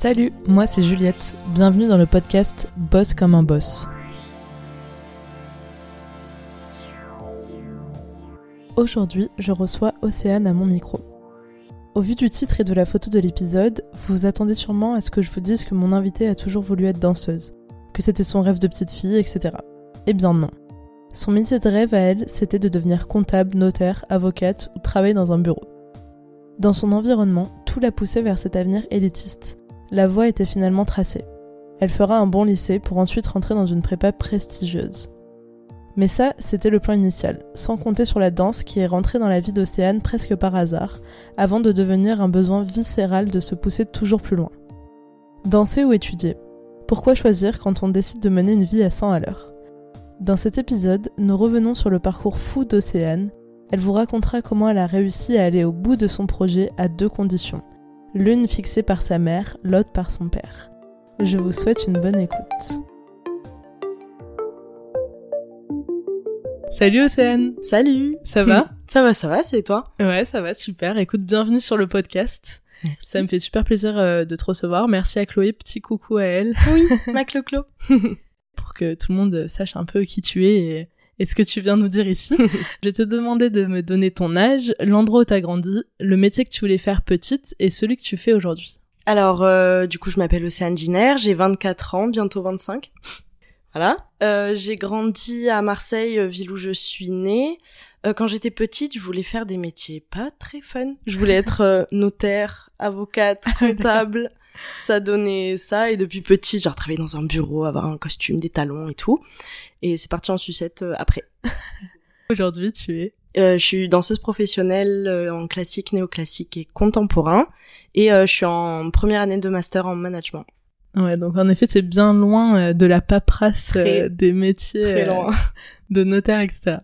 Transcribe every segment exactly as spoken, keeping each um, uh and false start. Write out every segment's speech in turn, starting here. Salut, moi c'est Juliette, bienvenue dans le podcast Bosse comme un boss. Aujourd'hui, je reçois Océane à mon micro. Au vu du titre et de la photo de l'épisode, vous vous attendez sûrement à ce que je vous dise que mon invitée a toujours voulu être danseuse, que c'était son rêve de petite fille, et cetera. Eh bien non. Son métier de rêve à elle, c'était de devenir comptable, notaire, avocate ou travailler dans un bureau. Dans son environnement, tout la poussait vers cet avenir élitiste. La voie était finalement tracée. Elle fera un bon lycée pour ensuite rentrer dans une prépa prestigieuse. Mais ça, c'était le plan initial, sans compter sur la danse qui est rentrée dans la vie d'Océane presque par hasard, avant de devenir un besoin viscéral de se pousser toujours plus loin. Danser ou étudier ? Pourquoi choisir quand on décide de mener une vie à cent à l'heure ? Dans cet épisode, nous revenons sur le parcours fou d'Océane. Elle vous racontera comment elle a réussi à aller au bout de son projet à deux conditions, l'une fixée par sa mère, l'autre par son père. Je vous souhaite une bonne écoute. Salut Océane. Salut. Ça va ? Ça va, ça va, c'est toi ? Ouais, ça va, super. Écoute, bienvenue sur le podcast. Merci. Ça me fait super plaisir euh, de te recevoir. Merci à Chloé, petit coucou à elle. Oui, ma Clo-Clo. Pour que tout le monde sache un peu qui tu es et, et ce que tu viens nous dire ici. Je te demandais de me donner ton âge, l'endroit où t'as grandi, le métier que tu voulais faire petite et celui que tu fais aujourd'hui. Alors, euh, du coup, je m'appelle Océane Giner, j'ai vingt-quatre ans, bientôt vingt-cinq. Voilà. Euh, j'ai grandi à Marseille, ville où je suis née. Euh, quand j'étais petite, je voulais faire des métiers pas très fun. Je voulais être euh, notaire, avocate, comptable. Ça donnait ça. Et depuis petite, genre travailler dans un bureau, avoir un costume, des talons et tout. Et c'est parti en sucette euh, après. Aujourd'hui, tu es euh, je suis danseuse professionnelle euh, en classique, néoclassique et contemporain. Et euh, je suis en première année de master en management. Ouais, donc en effet, c'est bien loin de la paperasse très, euh, des métiers très loin. Euh, de notaire, et cetera.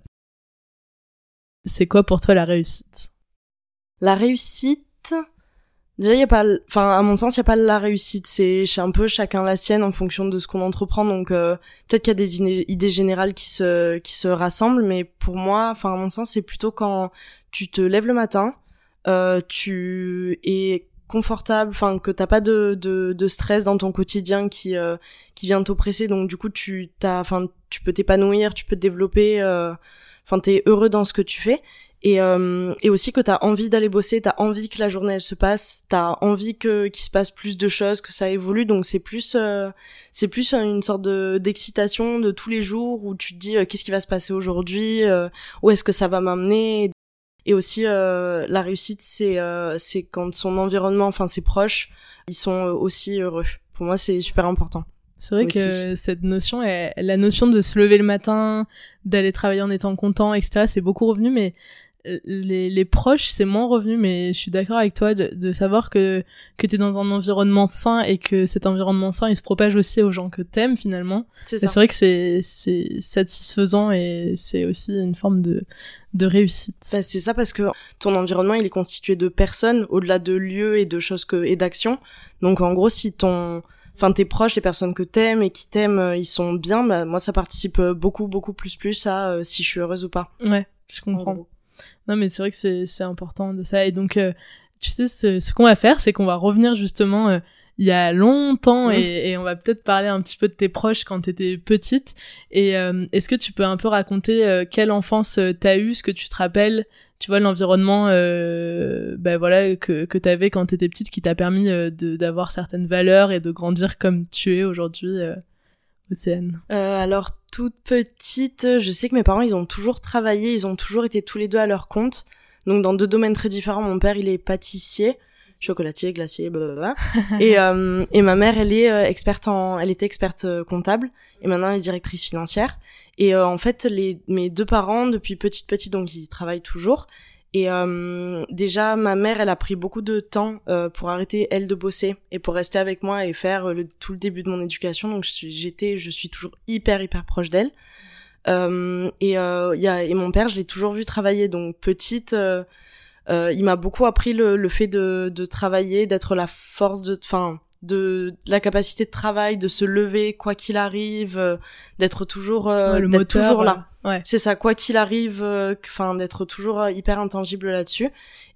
C'est quoi pour toi la réussite ? La réussite, déjà, il y a pas, enfin, à mon sens, il y a pas la réussite. C'est un peu chacun la sienne en fonction de ce qu'on entreprend. Donc euh, peut-être qu'il y a des in- idées générales qui se qui se rassemblent, mais pour moi, enfin, à mon sens, c'est plutôt quand tu te lèves le matin, euh, tu es confortable, enfin que t'as pas de, de de stress dans ton quotidien qui euh, qui vient t'oppresser, donc du coup tu t'as enfin tu peux t'épanouir, tu peux te développer, enfin euh, t'es heureux dans ce que tu fais, et euh, et aussi que t'as envie d'aller bosser, t'as envie que la journée elle se passe, t'as envie que qu'il se passe plus de choses, que ça évolue, donc c'est plus euh, c'est plus une sorte de d'excitation de tous les jours où tu te dis euh, qu'est-ce qui va se passer aujourd'hui, euh, où est-ce que ça va m'amener. Et aussi euh, la réussite, c'est euh, c'est quand son environnement, enfin ses proches, ils sont aussi heureux. Pour moi, c'est super important. C'est vrai aussi. Que cette notion, est, la notion de se lever le matin, d'aller travailler en étant content, et cetera, c'est beaucoup revenu, mais les, les proches, c'est moins revenu. Mais je suis d'accord avec toi de, de savoir que que t'es dans un environnement sain et que cet environnement sain, il se propage aussi aux gens que t'aimes finalement. C'est ça. Et c'est vrai que c'est c'est satisfaisant et c'est aussi une forme de de réussite. Bah, c'est ça, parce que ton environnement, il est constitué de personnes au-delà de lieux et de choses que et d'actions. Donc en gros, si ton enfin tes proches, les personnes que t'aimes et qui t'aiment, ils sont bien, bah moi ça participe beaucoup beaucoup plus plus à euh, si je suis heureuse ou pas. Ouais, je comprends. Non mais c'est vrai que c'est c'est important de ça, et donc euh, tu sais ce, ce qu'on va faire, c'est qu'on va revenir justement euh, il y a longtemps, et, et on va peut-être parler un petit peu de tes proches quand t'étais petite. Et euh, est-ce que tu peux un peu raconter euh, quelle enfance euh, t'as eu, ce que tu te rappelles, tu vois, l'environnement euh, bah voilà que que t'avais quand t'étais petite, qui t'a permis euh, de d'avoir certaines valeurs et de grandir comme tu es aujourd'hui, euh, Océane. Euh, alors toute petite, je sais que mes parents, ils ont toujours travaillé, ils ont toujours été tous les deux à leur compte, donc dans deux domaines très différents. Mon père, il est pâtissier, chocolatier, glacier, blablabla. et euh, et ma mère, elle est euh, experte en, elle était experte euh, comptable, et maintenant elle est directrice financière. Et euh, en fait, les mes deux parents depuis petite petite, donc ils travaillent toujours. Et euh, déjà, ma mère, elle a pris beaucoup de temps euh, pour arrêter elle de bosser et pour rester avec moi et faire euh, le, tout le début de mon éducation. Donc je suis, j'étais, je suis toujours hyper hyper proche d'elle. Euh, et euh, y a et mon père, je l'ai toujours vu travailler. Donc petite. Euh, Euh, il m'a beaucoup appris le, le fait de, de travailler, d'être la force de, enfin, de, de la capacité de travail, de se lever quoi qu'il arrive, euh, d'être toujours, euh, ouais, le d'être moteur, toujours ouais. Là. Ouais. C'est ça, quoi qu'il arrive, enfin, euh, d'être toujours hyper intangible là-dessus.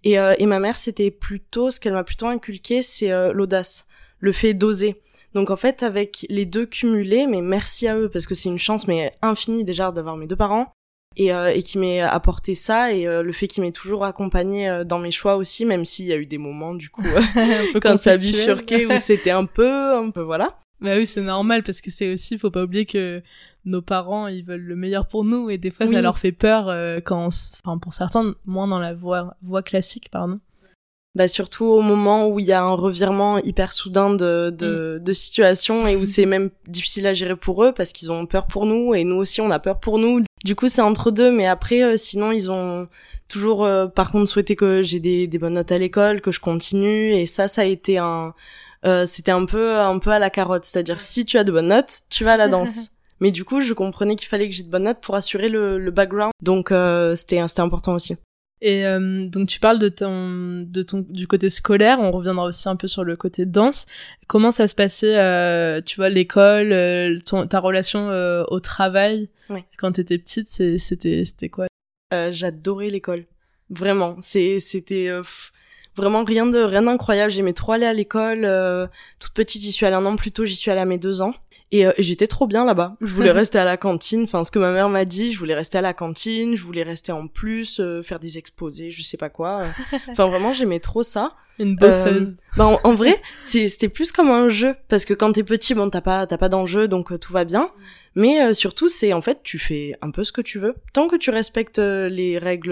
Et, euh, et ma mère, c'était plutôt, ce qu'elle m'a plutôt inculqué, c'est euh, l'audace, le fait d'oser. Donc en fait, avec les deux cumulés, mais merci à eux, parce que c'est une chance mais infinie déjà d'avoir mes deux parents, et, euh, et qui m'aient apporté ça, et euh, le fait qu'ils m'aient toujours accompagnée euh, dans mes choix aussi, même s'il y a eu des moments du coup, euh, quand ça bifurquait, où c'était un peu, un peu voilà. Bah oui, c'est normal, parce que c'est aussi, faut pas oublier que nos parents, ils veulent le meilleur pour nous, et des fois, oui. ça leur fait peur, euh, quand on s... enfin, pour certains, moins dans la voie, voie classique, pardon. Bah, surtout au moment où il y a un revirement hyper soudain de, de, mmh. de situation, et où mmh. c'est même difficile à gérer pour eux, parce qu'ils ont peur pour nous, et nous aussi, on a peur pour nous. Du coup, c'est entre deux, mais après, euh, sinon, ils ont toujours, euh, par contre, souhaité que j'ai des, des bonnes notes à l'école, que je continue, et ça, ça a été un... Euh, c'était un peu un peu à la carotte, c'est-à-dire si tu as de bonnes notes, tu vas à la danse. Mais du coup, je comprenais qu'il fallait que j'ai de bonnes notes pour assurer le, le background, donc euh, c'était c'était important aussi. Et euh, donc tu parles de ton de ton du côté scolaire, on reviendra aussi un peu sur le côté danse. Comment ça se passait, euh, tu vois, l'école, euh, ton, ta relation euh, au travail ouais. quand t'étais petite, c'est, c'était c'était quoi? euh, J'adorais l'école, vraiment. C'est c'était euh, pff... Vraiment rien de rien d'incroyable, j'aimais trop aller à l'école, euh, toute petite j'y suis allée un an plus tôt, j'y suis allée à mes deux ans, et, euh, et j'étais trop bien là-bas, je voulais rester à la cantine, enfin ce que ma mère m'a dit, je voulais rester à la cantine, je voulais rester en plus, euh, faire des exposés, je sais pas quoi, enfin euh, vraiment j'aimais trop ça. Une bosseuse. Euh, bah en, en vrai, c'est, c'était plus comme un jeu, parce que quand t'es petit, bon t'as pas t'as pas d'enjeu, donc euh, tout va bien, mais euh, surtout c'est en fait tu fais un peu ce que tu veux, tant que tu respectes euh, les règles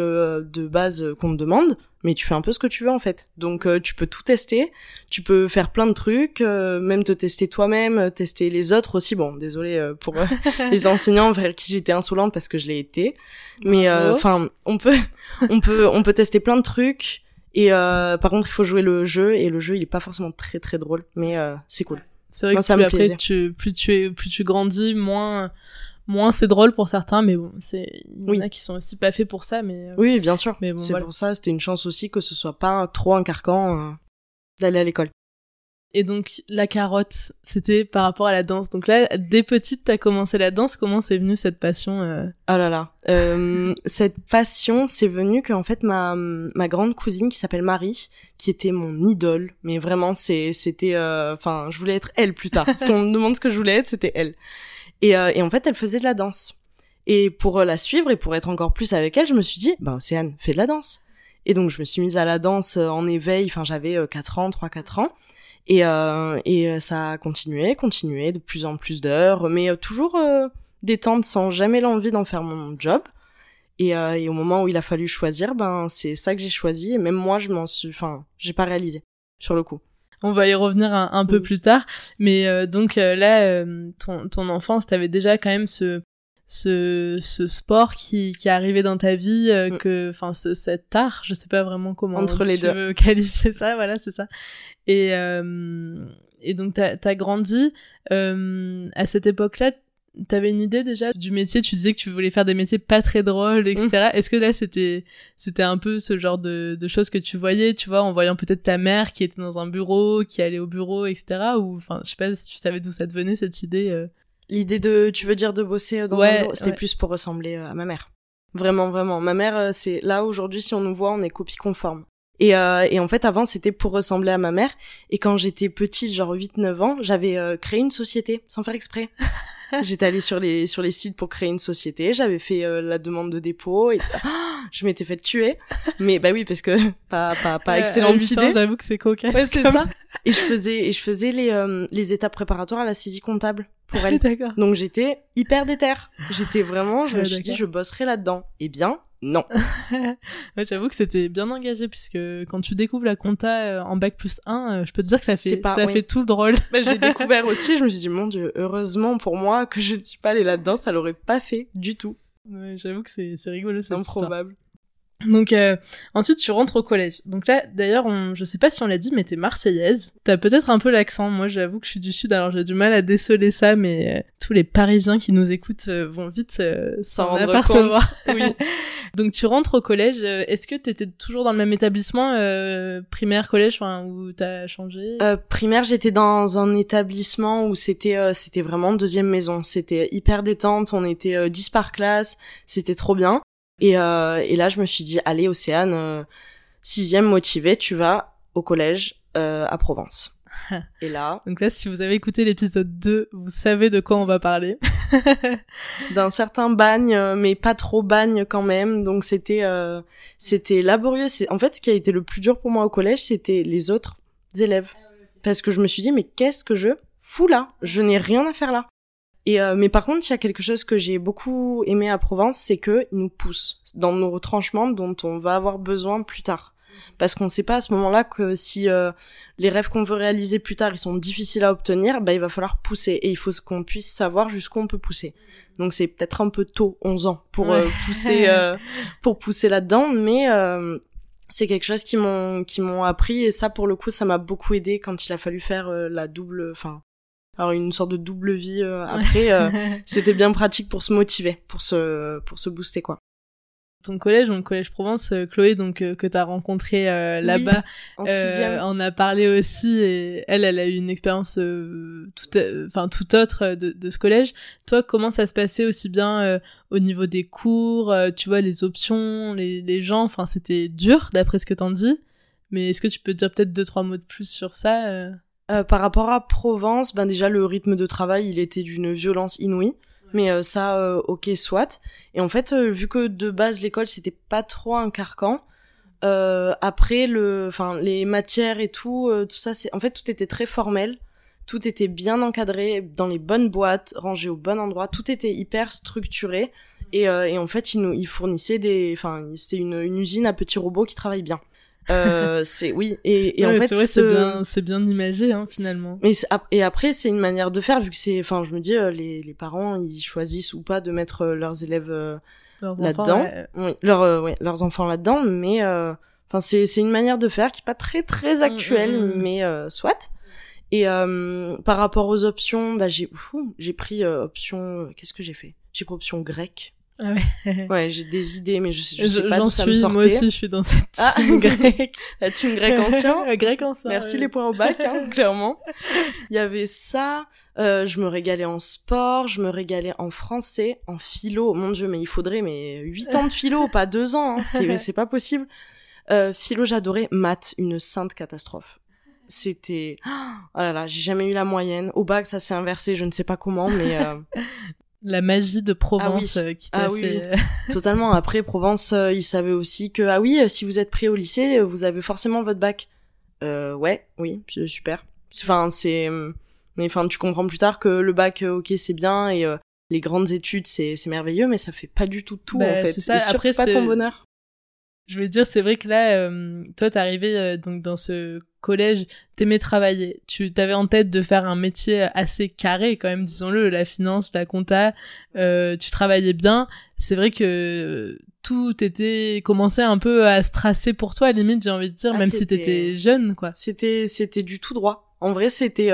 de base euh, qu'on te demande, mais tu fais un peu ce que tu veux en fait. Donc euh, tu peux tout tester, tu peux faire plein de trucs, euh, même te tester toi-même, tester les autres aussi. Bon, désolée euh, pour euh, les enseignants vers qui j'étais insolente parce que je l'ai été, mais enfin euh, on peut on peut on peut tester plein de trucs. Et euh, par contre, il faut jouer le jeu, et le jeu, il est pas forcément très très drôle, mais euh, c'est cool. C'est vrai Moi, que ça plus me après, tu, plus tu es, plus tu grandis, moins moins c'est drôle pour certains, mais bon, c'est il y en oui. a qui sont aussi pas faits pour ça, mais euh, oui, bien sûr. Mais bon, c'est voilà. pour ça, c'était une chance aussi que ce soit pas un, trop un carcan euh, d'aller à l'école. Et donc la carotte, c'était par rapport à la danse. Donc là, dès petite, t'as commencé la danse. Comment c'est venu cette passion euh... Ah là là, euh, cette passion, c'est venu qu'en fait ma ma grande cousine qui s'appelle Marie, qui était mon idole. Mais vraiment, c'est c'était, enfin, euh, je voulais être elle plus tard. Parce qu'on me demande ce que je voulais être, c'était elle. Et euh, et en fait, elle faisait de la danse. Et pour la suivre et pour être encore plus avec elle, je me suis dit, bah Océane, fais de la danse. Et donc je me suis mise à la danse en éveil. Enfin, j'avais quatre ans, trois quatre ans. Et, euh, et ça a continué, continué de plus en plus d'heures, mais toujours euh, détente sans jamais l'envie d'en faire mon job. Et, euh, et au moment où il a fallu choisir, ben c'est ça que j'ai choisi. Et même moi, je m'en suis, enfin, j'ai pas réalisé sur le coup. On va y revenir un, un peu oui. plus tard, mais euh, donc euh, là, euh, ton, ton enfance, t'avais déjà quand même ce ce ce sport qui qui est arrivé dans ta vie, euh, mm. que enfin ce, cet art, je sais pas vraiment comment Entre les tu deux. veux qualifier ça, voilà, c'est ça. Et euh, et donc t'as t'as grandi euh, à cette époque-là, t'avais une idée déjà du métier, tu disais que tu voulais faire des métiers pas très drôles, etc. Mmh. Est-ce que là c'était c'était un peu ce genre de de choses que tu voyais, tu vois, en voyant peut-être ta mère qui était dans un bureau, qui allait au bureau, etc., ou enfin je sais pas si tu savais d'où ça te venait cette idée euh... L'idée de, tu veux dire de bosser dans ouais, un bureau, c'était ouais. plus pour ressembler à ma mère. Vraiment, vraiment. Ma mère, c'est là aujourd'hui, si on nous voit, on est copie conforme. Et, euh, et en fait, avant, c'était pour ressembler à ma mère. Et quand j'étais petite, genre huit neuf ans, j'avais euh, créé une société, sans faire exprès. J'étais allée sur les, sur les sites pour créer une société, j'avais fait euh, la demande de dépôt, et oh, je m'étais fait tuer. Mais bah oui, parce que pas, pas, pas excellente euh, idée. Ans, j'avoue que c'est cocasse. Ouais, c'est comme... ça. Et je faisais, et je faisais les, euh, les étapes préparatoires à la saisie comptable. Pour elle. D'accord. Donc j'étais hyper déterre. J'étais vraiment, je me suis dit, je bosserai là-dedans. Eh bien, non. Ouais, j'avoue que c'était bien engagé, puisque quand tu découvres la compta en bac plus un, je peux te dire que ça fait, pas, ça oui. fait tout drôle. Bah, j'ai découvert aussi, je me suis dit, mon Dieu, heureusement pour moi que je ne suis pas allée là-dedans, ça l'aurait pas fait du tout. Ouais, j'avoue que c'est, c'est rigolo, c'est improbable. Donc euh, ensuite tu rentres au collège. Donc là d'ailleurs on, je sais pas si on l'a dit, mais t'es marseillaise. T'as peut-être un peu l'accent. Moi j'avoue que je suis du sud, alors j'ai du mal à déceler ça, mais euh, tous les Parisiens qui nous écoutent euh, vont vite euh, s'en apercevoir. Oui. Donc tu rentres au collège. Est-ce que t'étais toujours dans le même établissement euh, primaire, collège, enfin, où t'as changé? euh, Primaire, j'étais dans un établissement où c'était euh, c'était vraiment deuxième maison. C'était hyper détente. On était euh, dix par classe. C'était trop bien. Et, euh, et là, je me suis dit, allez, Océane, euh, sixième motivée, tu vas au collège euh, à Provence. Et là... Donc là, si vous avez écouté l'épisode deux, vous savez de quoi on va parler. D'un certain bagne, mais pas trop bagne quand même. Donc c'était, euh, c'était laborieux. C'est... En fait, ce qui a été le plus dur pour moi au collège, c'était les autres élèves. Parce que je me suis dit, mais qu'est-ce que je fous là ? Je n'ai rien à faire là. Et euh, mais par contre, il y a quelque chose que j'ai beaucoup aimé à Provence, c'est qu'ils nous poussent dans nos retranchements dont on va avoir besoin plus tard. Parce qu'on sait pas à ce moment-là que si euh, les rêves qu'on veut réaliser plus tard, ils sont difficiles à obtenir, bah il va falloir pousser. Et il faut qu'on puisse savoir jusqu'où on peut pousser. Donc c'est peut-être un peu tôt, onze ans, pour ouais. euh, pousser euh, pour pousser là-dedans. Mais euh, c'est quelque chose qui m'ont qui m'ont appris. Et ça, pour le coup, ça m'a beaucoup aidé quand il a fallu faire euh, la double... enfin alors une sorte de double vie euh, après. Euh, c'était bien pratique pour se motiver, pour se, pour se booster, quoi. Ton collège, donc collège Provence, euh, Chloé, donc euh, que t'as rencontré euh, là-bas, oui, en euh, on a parlé aussi. Et elle, elle a eu une expérience euh, toute, enfin euh, toute autre euh, de, de ce collège. Toi, comment ça se passait aussi bien euh, au niveau des cours, euh, tu vois, les options, les, les gens. Enfin, c'était dur d'après ce que t'en dis. Mais est-ce que tu peux dire peut-être deux trois mots de plus sur ça euh... Euh, par rapport à Provence, ben déjà le rythme de travail, il était d'une violence inouïe. Mais euh, ça, euh, ok, soit. Et en fait, euh, vu que de base, l'école, c'était pas trop un carcan, euh, après, le, enfin les matières et tout, euh, tout ça, c'est, en fait, tout était très formel. Tout était bien encadré, dans les bonnes boîtes, rangé au bon endroit. Tout était hyper structuré. Et, euh, et en fait, ils nous ils fournissaient des... Enfin, c'était une, une usine à petits robots qui travaillent bien. euh, c'est oui et, et ouais, en fait c'est, vrai, ce... c'est bien c'est bien imagé hein finalement. Mais et après c'est une manière de faire vu que c'est enfin je me dis les les parents ils choisissent ou pas de mettre leurs élèves leurs là-dedans, ouais. oui, leurs ouais, leurs enfants là-dedans mais enfin euh, c'est c'est une manière de faire qui est pas très très actuelle mmh, mmh. mais euh, soit. Et euh, par rapport aux options, bah j'ai fou, j'ai pris euh, option qu'est-ce que j'ai fait ? J'ai pris option grecque. Ah ouais. Ouais, j'ai des idées, mais je sais, je sais je, pas d'où ça me sortait. Moi aussi, je suis dans cette team ah, grecque. La team grecque ancien. Grec ancien. Merci ouais. Les points au bac, hein, clairement. Il y avait ça. Euh, je me régalais en sport, je me régalais en français, en philo. Mon Dieu, mais il faudrait mais huit ans de philo, pas deux ans. Hein. C'est, c'est pas possible. Euh, philo, j'adorais. Maths, une sainte catastrophe. C'était... Oh là là, j'ai jamais eu la moyenne. Au bac, ça s'est inversé, je ne sais pas comment, mais... Euh... La magie de Provence ah oui. qui t'a ah fait... Oui, oui. Totalement. Après, Provence, euh, ils savaient aussi que, ah oui, si vous êtes pris au lycée, vous avez forcément votre bac. Euh, ouais, oui, c'est super. Enfin, c'est... Mais enfin, tu comprends plus tard que le bac, ok, c'est bien, et euh, les grandes études, c'est, c'est merveilleux, mais ça fait pas du tout tout, bah, en fait. C'est ça. Et surtout après, pas c'est... ton bonheur. Je veux dire, c'est vrai que là, euh, toi, t'es arrivée euh, donc, dans ce collège, t'aimais travailler. Tu t'avais en tête de faire un métier assez carré, quand même, disons-le, la finance, la compta, euh, tu travaillais bien. C'est vrai que tout était, commençait un peu à se tracer pour toi, à limite, j'ai envie de dire, ah, même si t'étais jeune, quoi. C'était, c'était du tout droit. En vrai, c'était,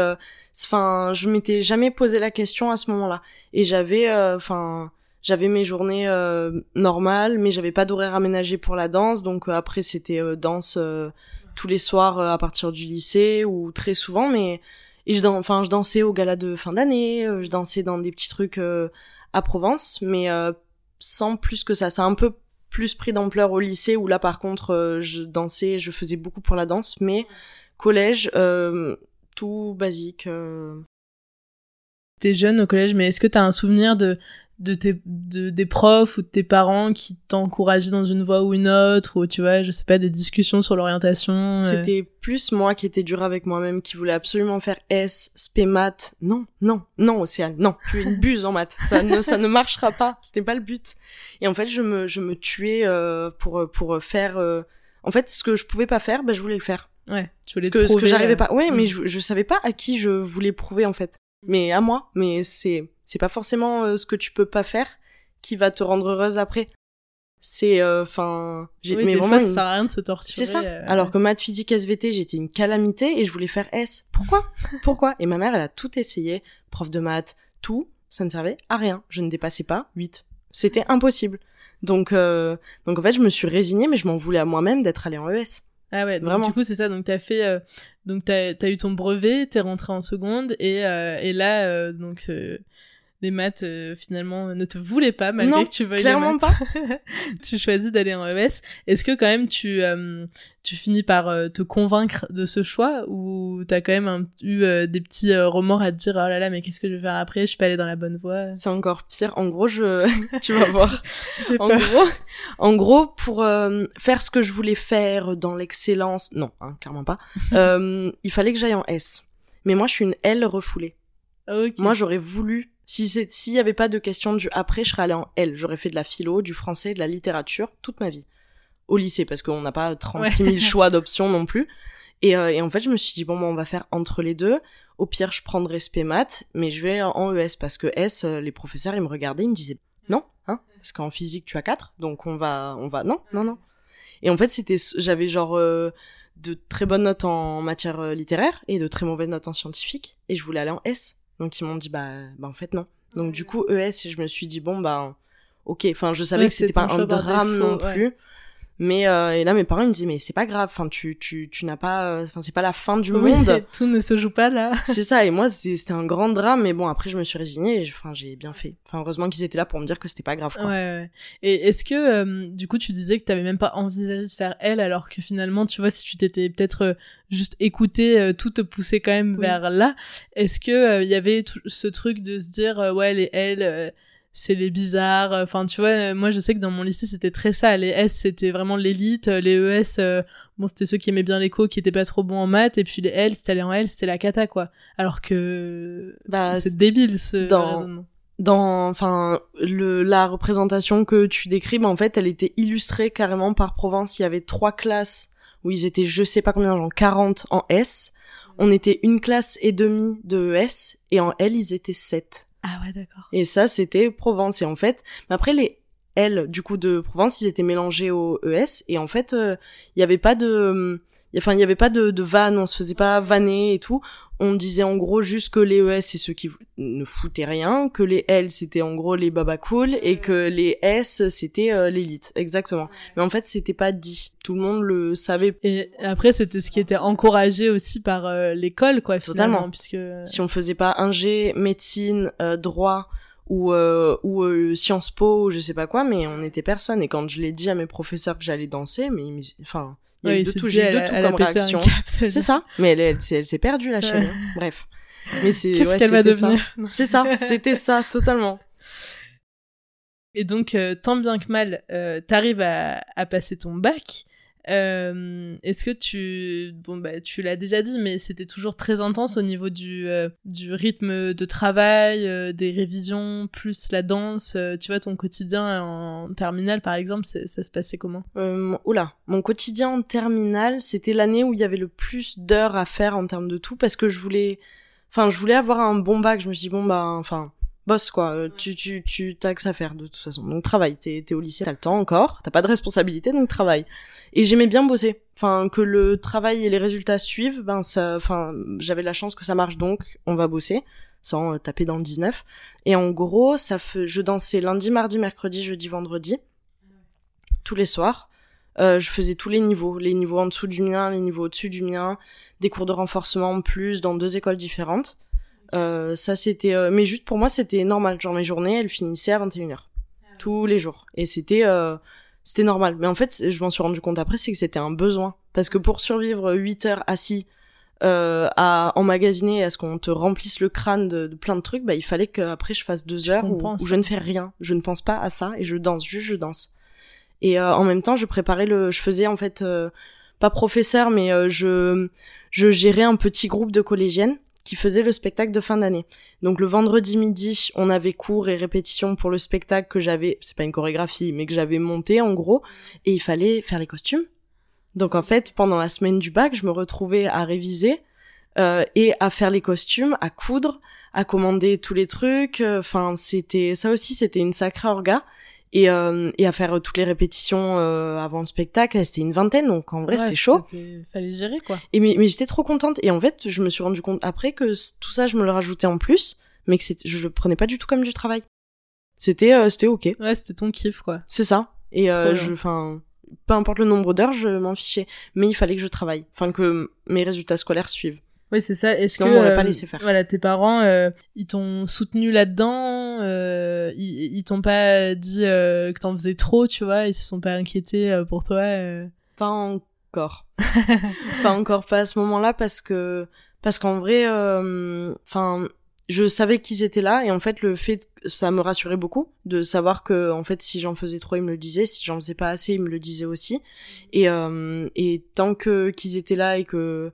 enfin, euh, je m'étais jamais posé la question à ce moment-là. Et j'avais, enfin... Euh, J'avais mes journées euh, normales, mais j'avais pas d'horaire aménagé pour la danse. Donc euh, après, c'était euh, danse euh, tous les soirs euh, à partir du lycée ou très souvent. Mais et je, dan- enfin, je dansais au gala de fin d'année, euh, je dansais dans des petits trucs euh, à Provence, mais euh, sans plus que ça. Ça a un peu plus pris d'ampleur au lycée où là, par contre, euh, je dansais, je faisais beaucoup pour la danse. Mais collège, euh, tout basique. Euh... T'es jeune au collège, mais est-ce que t'as un souvenir de... de tes de des profs ou de tes parents qui t'encourageaient dans une voie ou une autre, ou tu vois, je sais pas, des discussions sur l'orientation? C'était euh... plus moi qui étais dure avec moi-même, qui voulait absolument faire S, spé maths. Non, non, non, Océane, non, tu es une buse en maths, ça ne ça ne marchera pas, c'était pas le but. Et en fait, je me je me tuais euh, pour pour faire euh... en fait ce que je pouvais pas faire, bah je voulais le faire. Ouais, tu voulais ce que, prouver, ce que j'arrivais euh... pas. Ouais, mmh. mais je je savais pas à qui je voulais prouver en fait. Mais à moi, mais c'est c'est pas forcément euh, ce que tu peux pas faire qui va te rendre heureuse après. C'est enfin euh, j'ai oui, mais vraiment fois, une... ça sert à rien de se torturer. C'est ça. Euh... Alors que maths, physique, S V T, j'étais une calamité et je voulais faire S. Pourquoi ? Pourquoi ? Et ma mère, elle a tout essayé, prof de maths, tout, ça ne servait à rien. Je ne dépassais pas huit. C'était impossible. Donc euh, donc en fait, je me suis résignée, mais je m'en voulais à moi-même d'être allée en E S. Ah ouais, donc vraiment. Du coup, c'est ça, donc t'as fait, euh, donc t'as, t'as eu ton brevet, t'es rentrée en seconde, et, euh, et là, euh, donc, euh, les maths euh, finalement ne te voulaient pas malgré non, que tu veuilles les maths. Non, clairement pas. Tu choisis d'aller en E S. Est-ce que quand même tu euh, tu finis par euh, te convaincre de ce choix ou t'as quand même un, eu euh, des petits euh, remords à te dire oh là là mais qu'est-ce que je vais faire après, je suis pas allée dans la bonne voie. C'est encore pire. En gros, je tu vas voir. J'ai en peur. gros, en gros pour euh, faire ce que je voulais faire dans l'excellence, non, hein, clairement pas. euh, il fallait que j'aille en S. Mais moi, je suis une L refoulée. Okay. Moi, j'aurais voulu... Si c'est, s'il y avait pas de question du après, je serais allée en L. J'aurais fait de la philo, du français, de la littérature, toute ma vie. Au lycée, parce qu'on n'a pas trente-six ouais. mille choix d'options non plus. Et, euh, et en fait, je me suis dit, bon, bah, on va faire entre les deux. Au pire, je prendrais spé maths, mais je vais en E S. Parce que S, les professeurs, ils me regardaient, ils me disaient, non, hein, parce qu'en physique, tu as quatre, donc on va... on va, non, non, non. Et en fait, c'était, j'avais genre... Euh, de très bonnes notes en matière littéraire et de très mauvaises notes en scientifique et je voulais aller en S. Donc ils m'ont dit bah, bah en fait non. Donc ouais. du coup E S et je me suis dit bon bah ok, enfin je savais ouais, que c'était pas un drame non ouais. plus. Mais euh, et là mes parents ils me disaient mais c'est pas grave, enfin tu tu tu n'as pas enfin c'est pas la fin du oui, monde. Tout ne se joue pas là. C'est ça et moi c'était c'était un grand drame mais bon après je me suis résignée et enfin j'ai bien fait. Enfin heureusement qu'ils étaient là pour me dire que c'était pas grave quoi. Ouais ouais. Et est-ce que euh, du coup tu disais que t'avais même pas envisagé de faire L alors que finalement tu vois si tu t'étais peut-être euh, juste écoutée euh, tout te poussait quand même oui. vers là. Est-ce que il euh, y avait t- ce truc de se dire euh, ouais les L euh, c'est les bizarres, enfin tu vois, moi je sais que dans mon lycée c'était très ça, les S c'était vraiment l'élite, les E S, euh, bon c'était ceux qui aimaient bien l'éco, qui étaient pas trop bons en maths, et puis les L, si t'allais en L, c'était la cata quoi, alors que bah, c'est, c'est débile ce... Dans, dans, enfin, le, la représentation que tu décris, bah, en fait elle était illustrée carrément par Provence, il y avait trois classes où ils étaient je sais pas combien, genre quarante en S, on était une classe et demie de E S, et en L ils étaient sept. Ah ouais, d'accord. Et ça, c'était Provence. Et en fait, mais après, les L, du coup, de Provence, ils étaient mélangés au E S. Et en fait, il euh, y avait pas de... Enfin, il y avait pas de, de vanne, on se faisait pas vanner et tout. On disait en gros juste que les E S, c'est ceux qui ne foutaient rien, que les L, c'était en gros les baba cool, et que les S, c'était euh, l'élite, exactement. Mais en fait, c'était pas dit. Tout le monde le savait. Et après, c'était ce qui était encouragé aussi par euh, l'école, quoi, finalement. Totalement. Puisque... Si on faisait pas ingé, médecine, euh, droit... ou euh, ou euh, Sciences Po ou je sais pas quoi mais on était personne et quand je l'ai dit à mes professeurs que j'allais danser mais ils me... enfin il y a ouais, eu de tout j'ai eu de tout comme réaction cap, c'est ça mais elle elle, elle, elle s'est perdue la chaîne hein. Bref mais c'est qu'est-ce ouais, qu'elle va devenir ça. C'est ça c'était ça totalement. Et donc euh, tant bien que mal euh, t'arrives à à passer ton bac. Euh, est-ce que tu bon bah tu l'as déjà dit mais c'était toujours très intense au niveau du euh, du rythme de travail euh, des révisions plus la danse euh, tu vois ton quotidien en terminale par exemple c'est, ça se passait comment? euh, oula mon quotidien en terminale c'était l'année où il y avait le plus d'heures à faire en termes de tout parce que je voulais enfin je voulais avoir un bon bac je me suis dit bon bah enfin bosse quoi, tu tu tu t'as que ça à faire de toute façon. Donc travaille, t'es t'es au lycée, t'as le temps encore, t'as pas de responsabilité donc travaille. Et j'aimais bien bosser. Enfin que le travail et les résultats suivent, ben ça enfin j'avais la chance que ça marche donc on va bosser sans taper dans le dix-neuf. Et en gros, ça fait, je dansais lundi, mardi, mercredi, jeudi, vendredi tous les soirs. Euh, je faisais tous les niveaux, les niveaux en dessous du mien, les niveaux au-dessus du mien, des cours de renforcement en plus dans deux écoles différentes. Euh, ça c'était euh, mais juste pour moi c'était normal genre mes journées elles finissaient à vingt et une heures tous les jours et c'était euh, c'était normal mais en fait je m'en suis rendu compte après c'est que c'était un besoin parce que pour survivre huit heures assis euh, à emmagasiner à ce qu'on te remplisse le crâne de, de plein de trucs bah il fallait qu'après je fasse deux heures où, où je ne fais rien je ne pense pas à ça et je danse juste je danse et euh, en même temps je préparais le je faisais en fait euh, pas professeur mais euh, je je gérais un petit groupe de collégiennes qui faisait le spectacle de fin d'année. Donc le vendredi midi, on avait cours et répétition pour le spectacle que j'avais, c'est pas une chorégraphie, mais que j'avais monté en gros, et il fallait faire les costumes. Donc en fait, pendant la semaine du bac, je me retrouvais à réviser euh, et à faire les costumes, à coudre, à commander tous les trucs. Enfin, c'était ça aussi, c'était une sacrée orga. Et, euh, et à faire toutes les répétitions euh, avant le spectacle, c'était une vingtaine, donc en vrai ouais, c'était chaud. C'était... Fallait gérer quoi. Et mais, mais j'étais trop contente. Et en fait, je me suis rendu compte après que c- tout ça, je me le rajoutais en plus, mais que c'était... je le prenais pas du tout comme du travail. C'était, euh, c'était ok. Ouais, c'était ton kiff quoi. C'est ça. Et euh, je, enfin, peu importe le nombre d'heures, je m'en fichais. Mais il fallait que je travaille, enfin que mes résultats scolaires suivent. Oui, c'est ça. Est-ce Sinon, que, on l'a pas laissé faire. Euh, voilà, tes parents, euh, ils t'ont soutenu là-dedans, euh, ils, ils t'ont pas dit euh, que t'en faisais trop, tu vois, ils se sont pas inquiétés euh, pour toi euh... Pas encore. Pas encore, pas à ce moment-là, parce que, parce qu'en vrai, enfin, euh, je savais qu'ils étaient là, et en fait, le fait, ça me rassurait beaucoup de savoir que, en fait, si j'en faisais trop, ils me le disaient, si j'en faisais pas assez, ils me le disaient aussi. Et, euh, et tant que qu'ils étaient là et que,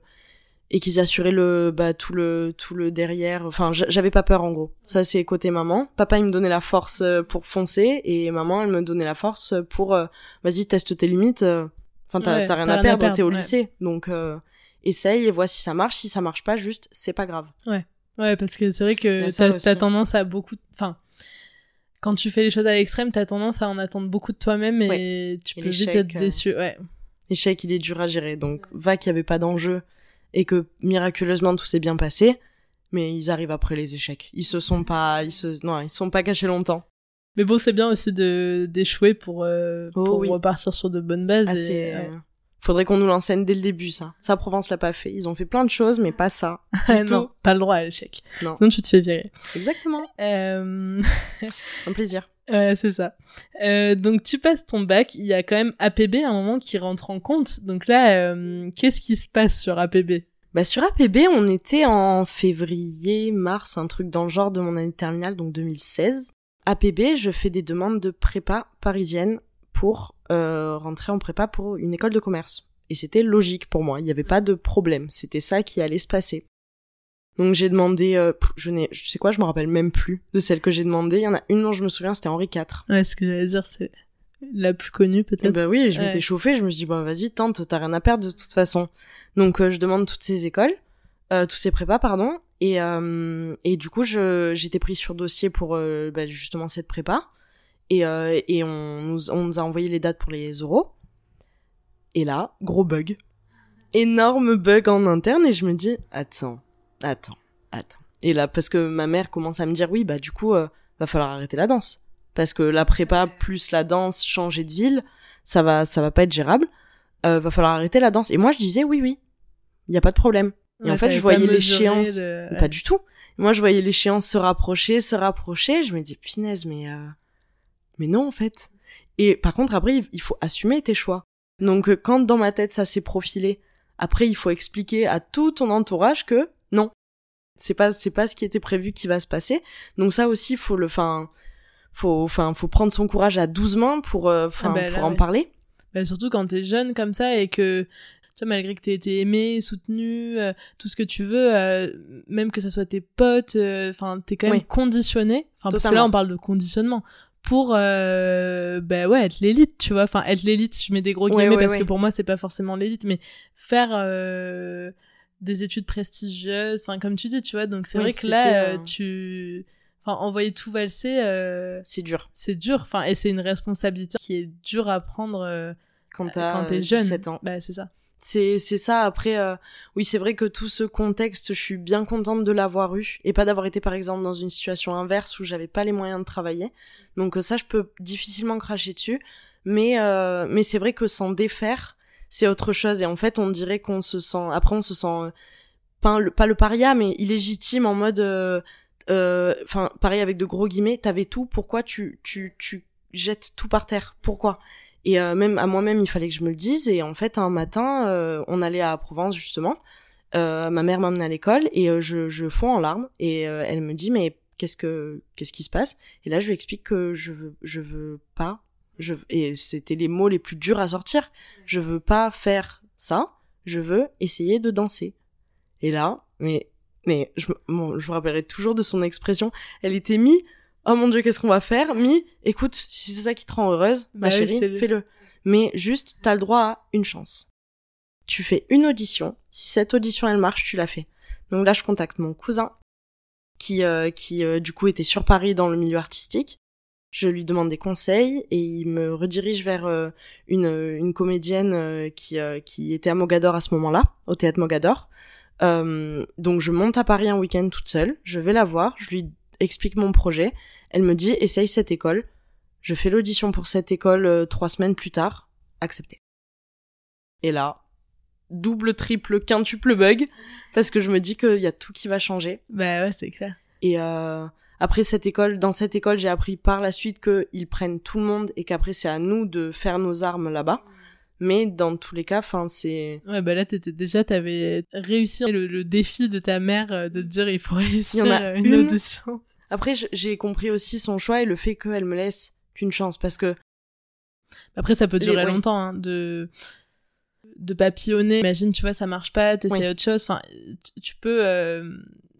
et qu'ils assuraient le bah tout le tout le derrière, enfin j'avais pas peur en gros. Ça c'est côté maman. Papa il me donnait la force pour foncer et maman elle me donnait la force pour euh, vas-y teste tes limites, enfin t'as, ouais, t'as rien t'as à rien perdre, perdre t'es au ouais. lycée donc euh, essaye et vois si ça marche, si ça marche pas juste c'est pas grave. Ouais ouais parce que c'est vrai que Mais t'as, t'as tendance à beaucoup enfin quand tu fais les choses à l'extrême t'as tendance à en attendre beaucoup de toi-même et ouais. tu et peux vite être déçu. Ouais. L'échec il est dur à gérer donc va qu'il y avait pas d'enjeu. Et que miraculeusement tout s'est bien passé, mais ils arrivent après les échecs. Ils se sont pas, ils se, non, ils sont pas cachés longtemps. Mais bon, c'est bien aussi de d'échouer pour euh, oh, pour oui. repartir sur de bonnes bases. Ah, et, c'est, euh... faudrait qu'on nous l'enseigne dès le début, ça. Ça, Provence l'a pas fait. Ils ont fait plein de choses, mais pas ça. Du tout. Non, pas le droit à l'échec. Non, non, tu te fais virer. Exactement. Euh... Un plaisir. Ouais, c'est ça. Euh, donc, tu passes ton bac. Il y a quand même A P B, à un moment, qui rentre en compte. Donc là, euh, qu'est-ce qui se passe sur A P B ? Bah, sur A P B, on était en février, mars, un truc dans le genre de mon année de terminale, donc deux mille seize. A P B, je fais des demandes de prépa parisienne pour euh, rentrer en prépa pour une école de commerce. Et c'était logique pour moi. Il n'y avait pas de problème. C'était ça qui allait se passer. Donc j'ai demandé, euh, je n'ai, je sais quoi, je me rappelle même plus de celle que j'ai demandé. Il y en a une dont je me souviens, c'était Henri quatre. Ouais, ce que j'allais dire, c'est la plus connue peut-être. Et bah oui, je ouais. m'étais chauffée, je me suis dit, bah vas-y, tente, t'as rien à perdre de toute façon. Donc euh, je demande toutes ces écoles, euh, tous ces prépas, pardon. Et euh, et du coup, je j'étais prise sur dossier pour euh, bah, justement cette prépa. Et euh, et on nous on nous a envoyé les dates pour les oraux. Et là, gros bug, énorme bug en interne, et je me dis, attends. Attends, attends. Et là, parce que ma mère commence à me dire, oui, bah du coup, euh, va falloir arrêter la danse. Parce que la prépa plus la danse, changer de ville, ça va ça va pas être gérable. Euh, va falloir arrêter la danse. Et moi, je disais, oui, oui, il n'y a pas de problème. Et ouais, en fait, je voyais l'échéance... De... Ouais. Pas du tout. Et moi, je voyais l'échéance se rapprocher, se rapprocher. Je me dis, punaise, mais... Euh... Mais non, en fait. Et par contre, après, il faut assumer tes choix. Donc, quand dans ma tête, ça s'est profilé, après, il faut expliquer à tout ton entourage que... Non, c'est pas c'est pas ce qui était prévu qui va se passer. Donc ça aussi, faut le, enfin, faut, enfin, faut prendre son courage à douze mains pour, euh, ah bah là, pour en ouais. parler. Bah surtout quand t'es jeune comme ça et que, tu vois, malgré que t'aies été aimé, soutenu, euh, tout ce que tu veux, euh, même que ça soit tes potes, enfin, euh, t'es quand même oui. conditionné. Enfin, parce que là, on parle de conditionnement. Pour euh, bah ouais être l'élite, tu vois. Enfin, être l'élite, je mets des gros ouais, guillemets ouais, parce ouais. que pour moi, c'est pas forcément l'élite, mais faire. Euh, des études prestigieuses, enfin comme tu dis, tu vois, donc c'est oui, vrai que là, euh, tu... Enfin, envoyer tout valser... Euh... C'est dur. C'est dur, enfin, et c'est une responsabilité qui est dure à prendre euh, quand, t'as quand t'es jeune. dix-sept ans. Bah, c'est ça. C'est, c'est ça, après, euh... oui, c'est vrai que tout ce contexte, je suis bien contente de l'avoir eu, et pas d'avoir été, par exemple, dans une situation inverse où j'avais pas les moyens de travailler, donc ça, je peux difficilement cracher dessus, mais, euh... mais c'est vrai que s'en défaire, c'est autre chose. Et en fait, on dirait qu'on se sent... Après, on se sent... Euh, pas, le, pas le paria, mais illégitime, en mode... Enfin, euh, euh, pareil, avec de gros guillemets, t'avais tout, pourquoi tu, tu, tu jettes tout par terre ? Pourquoi ? Et euh, même à moi-même, il fallait que je me le dise. Et en fait, un matin, euh, on allait à Provence, justement. Euh, ma mère m'emmenait à l'école, et euh, je, je fonds en larmes. Et euh, elle me dit, mais qu'est-ce que qu'est-ce qui se passe ? Et là, je lui explique que je veux, je veux pas... Je, et c'était les mots les plus durs à sortir. Je veux pas faire ça. Je veux essayer de danser. Et là, mais, mais, je, bon, je me rappellerai toujours de son expression. Elle était mi, oh mon Dieu, qu'est-ce qu'on va faire? Mi, écoute, si c'est ça qui te rend heureuse, bah ma chérie, oui, fais-le. fais-le. Mais juste, t'as le droit à une chance. Tu fais une audition. Si cette audition, elle marche, tu la fais. Donc là, je contacte mon cousin, qui, euh, qui, euh, du coup, était sur Paris dans le milieu artistique. Je lui demande des conseils et il me redirige vers euh, une une comédienne euh, qui euh, qui était à Mogador à ce moment-là, au Théâtre Mogador. Euh, donc je monte à Paris un week-end toute seule, je vais la voir, je lui explique mon projet. Elle me dit essaye cette école. Je fais l'audition pour cette école euh, trois semaines plus tard, acceptée. Et là, double, triple, quintuple bug, parce que je me dis qu'il y a tout qui va changer. Bah ouais, c'est clair. Et euh, après cette école, dans cette école, j'ai appris par la suite qu'ils prennent tout le monde et qu'après c'est à nous de faire nos armes là-bas. Mais dans tous les cas, enfin, c'est... Ouais, bah là, t'étais déjà, t'avais réussi le, le défi de ta mère de te dire, il faut réussir il y en a une, une audition. Après, j'ai compris aussi son choix et le fait qu'elle me laisse qu'une chance, parce que... Après, ça peut durer les... longtemps, hein, de... de papillonner. Imagine, tu vois, ça marche pas, t'essayes oui. autre chose. Enfin, tu peux... Euh...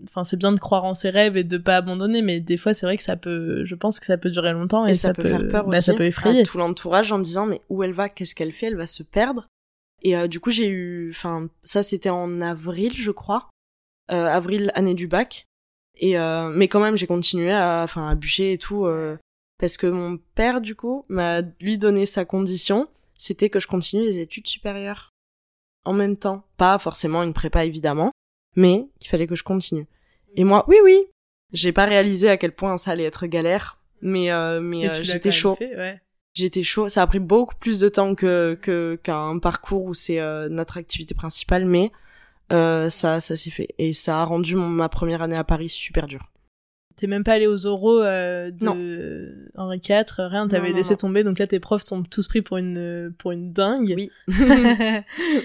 Enfin, c'est bien de croire en ses rêves et de pas abandonner, mais des fois, c'est vrai que ça peut... Je pense que ça peut durer longtemps et, et ça, ça peut faire peur bah, aussi. Ça peut effrayer. À tout l'entourage en disant, mais où elle va, qu'est-ce qu'elle fait, elle va se perdre. Et euh, du coup, j'ai eu... Enfin, ça, c'était en avril, je crois. Euh, avril, année du bac. Et euh... Mais quand même, j'ai continué à, à bûcher et tout. Euh... Parce que mon père, du coup, m'a lui donné sa condition. C'était que je continue les études supérieures en même temps. Pas forcément une prépa, évidemment, mais qu'il fallait que je continue. Et moi, oui, oui, j'ai pas réalisé à quel point ça allait être galère, mais, euh, mais euh, j'étais chaud. Fait, ouais. J'étais chaud. Ça a pris beaucoup plus de temps que, que qu'un parcours où c'est euh, notre activité principale, mais euh, ça, ça s'est fait. Et ça a rendu mon, ma première année à Paris super dure. T'es même pas allé aux oraux euh, de Henri quatre, rien, t'avais non, laissé non. tomber, donc là tes profs sont tous pris pour une pour une dingue. Oui.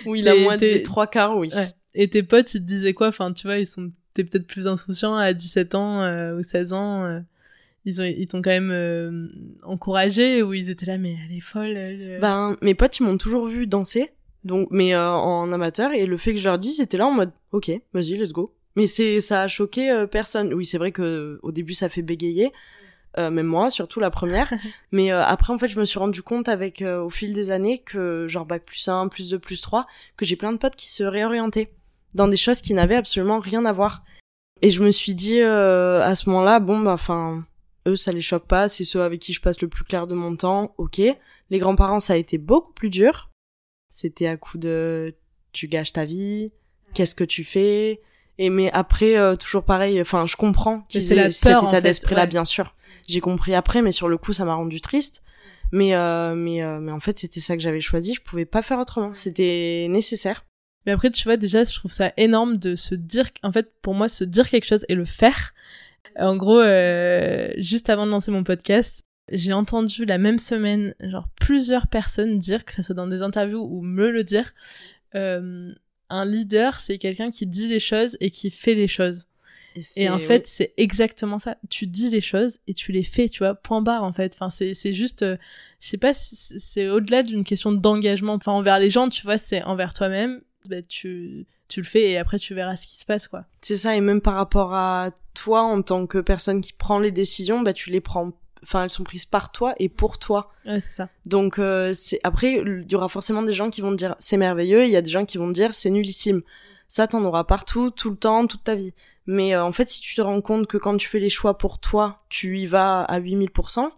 Oui, la moitié des trois quarts, oui. Ouais. Et tes potes, ils te disaient quoi? Enfin, tu vois, ils sont, t'es peut-être plus insouciant à dix-sept ans euh, ou seize ans. Euh, ils ont, ils t'ont quand même euh, encouragé, ou ils étaient là, mais elle est folle. Elle... Ben, mes potes, ils m'ont toujours vu danser, donc, mais euh, en amateur, et le fait que je leur dise, ils étaient là en mode, ok, vas-y, let's go. Mais c'est, ça a choqué euh, personne. Oui, c'est vrai que au début ça fait bégayer, euh, même moi, surtout la première. Mais euh, après, en fait, je me suis rendu compte avec euh, au fil des années que genre bac plus un, plus deux, plus trois, que j'ai plein de potes qui se réorientaient dans des choses qui n'avaient absolument rien à voir. Et je me suis dit euh, à ce moment-là, bon bah, enfin, eux ça les choque pas, c'est ceux avec qui je passe le plus clair de mon temps. Ok, les grands-parents ça a été beaucoup plus dur. C'était à coup de tu gâches ta vie, qu'est-ce que tu fais? Et mais après euh, toujours pareil, enfin je comprends qu'ils aient cet état d'esprit là, ouais. Bien sûr, j'ai compris après, mais sur le coup ça m'a rendu triste, mais euh, mais euh, mais en fait c'était ça que j'avais choisi, je pouvais pas faire autrement, c'était nécessaire. Mais après tu vois, déjà je trouve ça énorme de se dire, en fait pour moi se dire quelque chose et le faire. En gros euh, juste avant de lancer mon podcast, j'ai entendu la même semaine genre plusieurs personnes dire, que ça soit dans des interviews ou me le dire, euh un leader, c'est quelqu'un qui dit les choses et qui fait les choses. Et, et en fait, oui. C'est exactement ça. Tu dis les choses et tu les fais, tu vois, point barre, en fait. Enfin, c'est, c'est juste... Euh, je sais pas, c'est, c'est au-delà d'une question d'engagement. Enfin, envers les gens, tu vois, c'est envers toi-même. Bah, tu, tu le fais et après, tu verras ce qui se passe, quoi. C'est ça, et même par rapport à toi, en tant que personne qui prend les décisions, bah, tu les prends... Enfin, elles sont prises par toi et pour toi. Ouais, c'est ça. Donc, euh, c'est... après, il y aura forcément des gens qui vont te dire « c'est merveilleux » et il y a des gens qui vont te dire « c'est nullissime ». Ça, t'en auras partout, tout le temps, toute ta vie. Mais euh, en fait, si tu te rends compte que quand tu fais les choix pour toi, tu y vas à huit mille pour cent,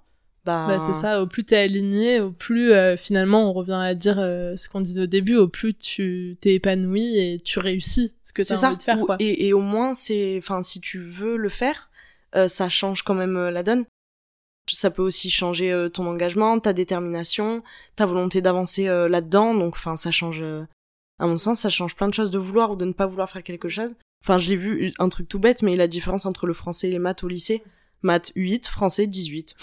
bah... bah c'est ça, au plus t'es aligné, au plus, euh, finalement, on revient à dire euh, ce qu'on disait au début, au plus tu t'es épanoui et tu réussis ce que t'as c'est envie ça. De faire, quoi. Et, et au moins, c'est... Enfin, si tu veux le faire, euh, ça change quand même euh, la donne. Ça peut aussi changer euh, ton engagement, ta détermination, ta volonté d'avancer euh, là-dedans. Donc, enfin, ça change. Euh, à mon sens, ça change plein de choses de vouloir ou de ne pas vouloir faire quelque chose. Enfin, je l'ai vu un truc tout bête, mais la différence entre le français et les maths au lycée, maths huit, français dix-huit.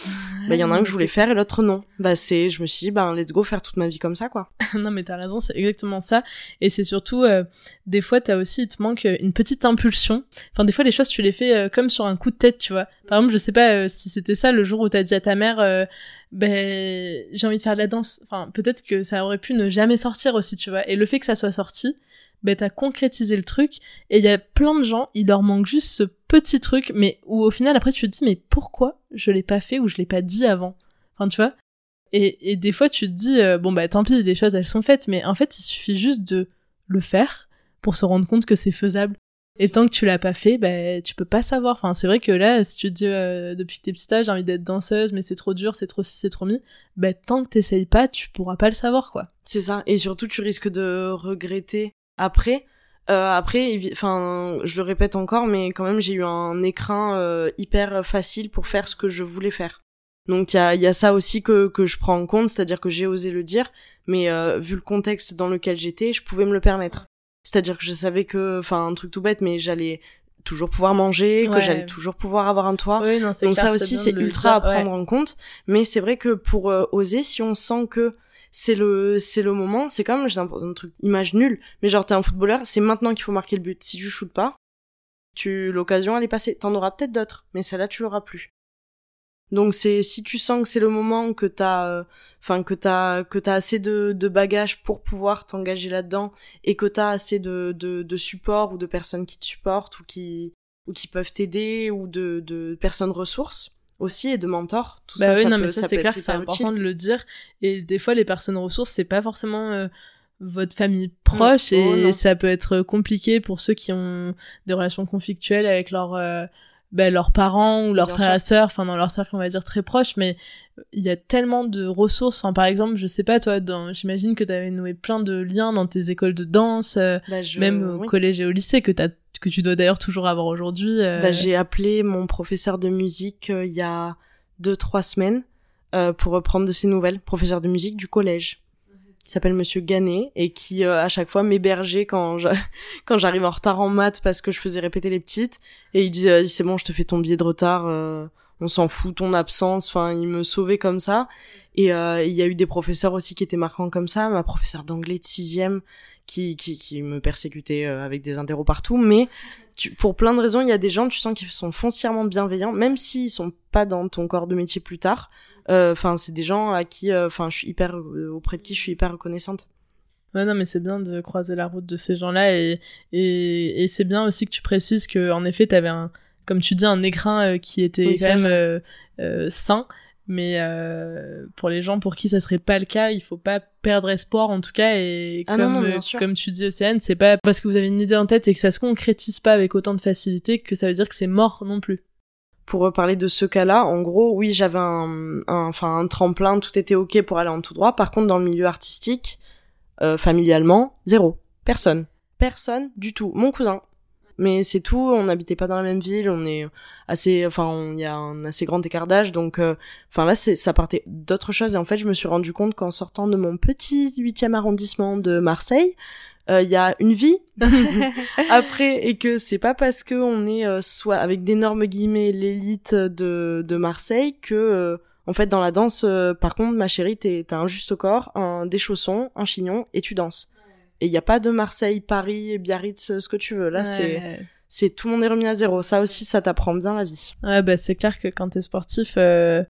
Bah, il y en a un que je voulais faire et l'autre non. Bah, c'est, je me suis dit, bah, let's go, faire toute ma vie comme ça, quoi. Non, mais t'as raison, c'est exactement ça. Et c'est surtout, euh, des fois, t'as aussi, il te manque une petite impulsion. Enfin, des fois, les choses, tu les fais euh, comme sur un coup de tête, tu vois. Par exemple, je sais pas euh, si c'était ça le jour où t'as dit à ta mère, euh, ben, bah, j'ai envie de faire de la danse. Enfin, peut-être que ça aurait pu ne jamais sortir aussi, tu vois. Et le fait que ça soit sorti, ben, t'as concrétisé le truc, et il y a plein de gens, il leur manque juste ce petit truc, mais où au final, après, tu te dis, mais pourquoi je l'ai pas fait ou je l'ai pas dit avant? Enfin, tu vois? Et, et des fois, tu te dis, euh, bon, bah, tant pis, les choses, elles sont faites, mais en fait, il suffit juste de le faire pour se rendre compte que c'est faisable. Et tant que tu l'as pas fait, ben, tu peux pas savoir. Enfin, c'est vrai que là, si tu te dis, euh, depuis que t'es petite, j'ai envie d'être danseuse, mais c'est trop dur, c'est trop ci, c'est trop mi, ben, tant que t'essayes pas, tu pourras pas le savoir, quoi. C'est ça. Et surtout, tu risques de regretter. Après, euh, après, enfin, je le répète encore, mais quand même, j'ai eu un écrin euh, hyper facile pour faire ce que je voulais faire. Donc il y a, y a ça aussi que, que je prends en compte, c'est-à-dire que j'ai osé le dire, mais euh, vu le contexte dans lequel j'étais, je pouvais me le permettre. C'est-à-dire que je savais que, enfin un truc tout bête, mais j'allais toujours pouvoir manger, ouais. que j'allais toujours pouvoir avoir un toit. Oui, non, c'est Donc clair, ça aussi, c'est ultra dire, à prendre ouais. en compte. Mais c'est vrai que pour euh, oser, si on sent que c'est le c'est le moment, c'est comme j'ai un, un truc image nulle, mais genre t'es un footballeur, c'est maintenant qu'il faut marquer le but. Si tu shootes pas, tu l'occasion elle est passée. T'en auras peut-être d'autres, mais celle-là tu l'auras plus. Donc c'est si tu sens que c'est le moment, que t'as, enfin euh, que t'as que t'as assez de, de bagages pour pouvoir t'engager là-dedans et que t'as assez de, de de support ou de personnes qui te supportent ou qui ou qui peuvent t'aider ou de de personnes ressources aussi et de mentors. Tout bah ça, oui, ça non peut, mais ça, ça c'est clair, que c'est important utile. De le dire. Et des fois les personnes ressources c'est pas forcément euh, votre famille proche non, et oh, ça peut être compliqué pour ceux qui ont des relations conflictuelles avec leur euh, ben, leurs parents ou leurs bien frères et sœurs, enfin dans leur cercle on va dire très proche, mais il y a tellement de ressources, enfin par exemple je sais pas toi, dans, j'imagine que t'avais noué plein de liens dans tes écoles de danse, bah, je... même au oui. collège et au lycée que t'as, que tu dois d'ailleurs toujours avoir aujourd'hui. Euh... Bah, j'ai appelé mon professeur de musique euh, il y a deux trois semaines euh, pour reprendre de ses nouvelles, professeur de musique du collège. Qui s'appelle Monsieur Gannet et qui euh, à chaque fois m'hébergeait quand je... quand j'arrive en retard en maths parce que je faisais répéter les petites et il dit euh, c'est bon je te fais ton billet de retard euh, on s'en fout ton absence, enfin il me sauvait comme ça et euh, il y a eu des professeurs aussi qui étaient marquants comme ça, ma professeure d'anglais de sixième qui qui qui me persécutait euh, avec des interros partout, mais tu, pour plein de raisons il y a des gens tu sens qu'ils sont foncièrement bienveillants même s'ils sont pas dans ton corps de métier plus tard. Enfin, euh, c'est des gens à qui, enfin, euh, je suis hyper euh, auprès de qui je suis hyper reconnaissante. Ouais, non, mais c'est bien de croiser la route de ces gens-là et et, et c'est bien aussi que tu précises que en effet, t'avais un, comme tu dis, un écrin euh, qui était oui, quand même euh, euh, sain. Mais euh, pour les gens pour qui ça serait pas le cas, il faut pas perdre espoir en tout cas et ah comme non, non, comme tu dis Océane, c'est pas parce que vous avez une idée en tête et que ça se concrétise pas avec autant de facilité que ça veut dire que c'est mort non plus. Pour parler de ce cas-là, en gros, oui, j'avais un, enfin, un, un tremplin, tout était ok pour aller en tout droit. Par contre, dans le milieu artistique, euh, familialement, zéro, personne, personne du tout. Mon cousin, mais c'est tout. On n'habitait pas dans la même ville, on est assez, enfin, il y a un assez grand écart d'âge, donc, enfin euh, là, c'est, ça partait d'autres choses. Et en fait, je me suis rendu compte qu'en sortant de mon petit huitième arrondissement de Marseille. Il euh, y a une vie après et que c'est pas parce que on est euh, soit avec d'énormes guillemets l'élite de de Marseille que euh, en fait dans la danse euh, par contre ma chérie t'es t'as un juste au corps, un des chaussons, un chignon et tu danses. Et il y a pas de Marseille, Paris, Biarritz, ce que tu veux. Là ouais. c'est c'est tout le monde est remis à zéro. Ça aussi ça t'apprend bien la vie. Ouais bah c'est clair que quand t'es sportif euh,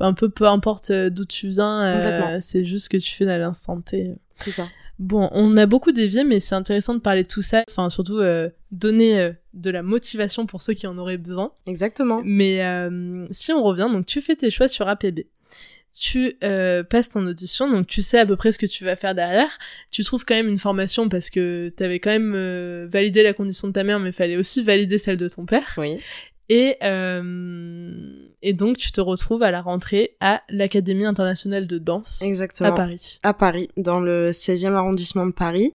un peu peu importe d'où tu viens euh, c'est juste ce que tu fais à l'instant T. C'est ça. Bon, on a beaucoup dévié, mais c'est intéressant de parler de tout ça. Enfin, surtout, euh, donner euh, de la motivation pour ceux qui en auraient besoin. Exactement. Mais euh, si on revient, donc tu fais tes choix sur A P B. Tu euh, passes ton audition, donc tu sais à peu près ce que tu vas faire derrière. Tu trouves quand même une formation parce que t'avais quand même euh, validé la condition de ta mère, mais fallait aussi valider celle de ton père. Oui. Et, euh, et donc, tu te retrouves à la rentrée à l'Académie internationale de danse. Exactement. À Paris. À Paris, dans le seizième arrondissement de Paris.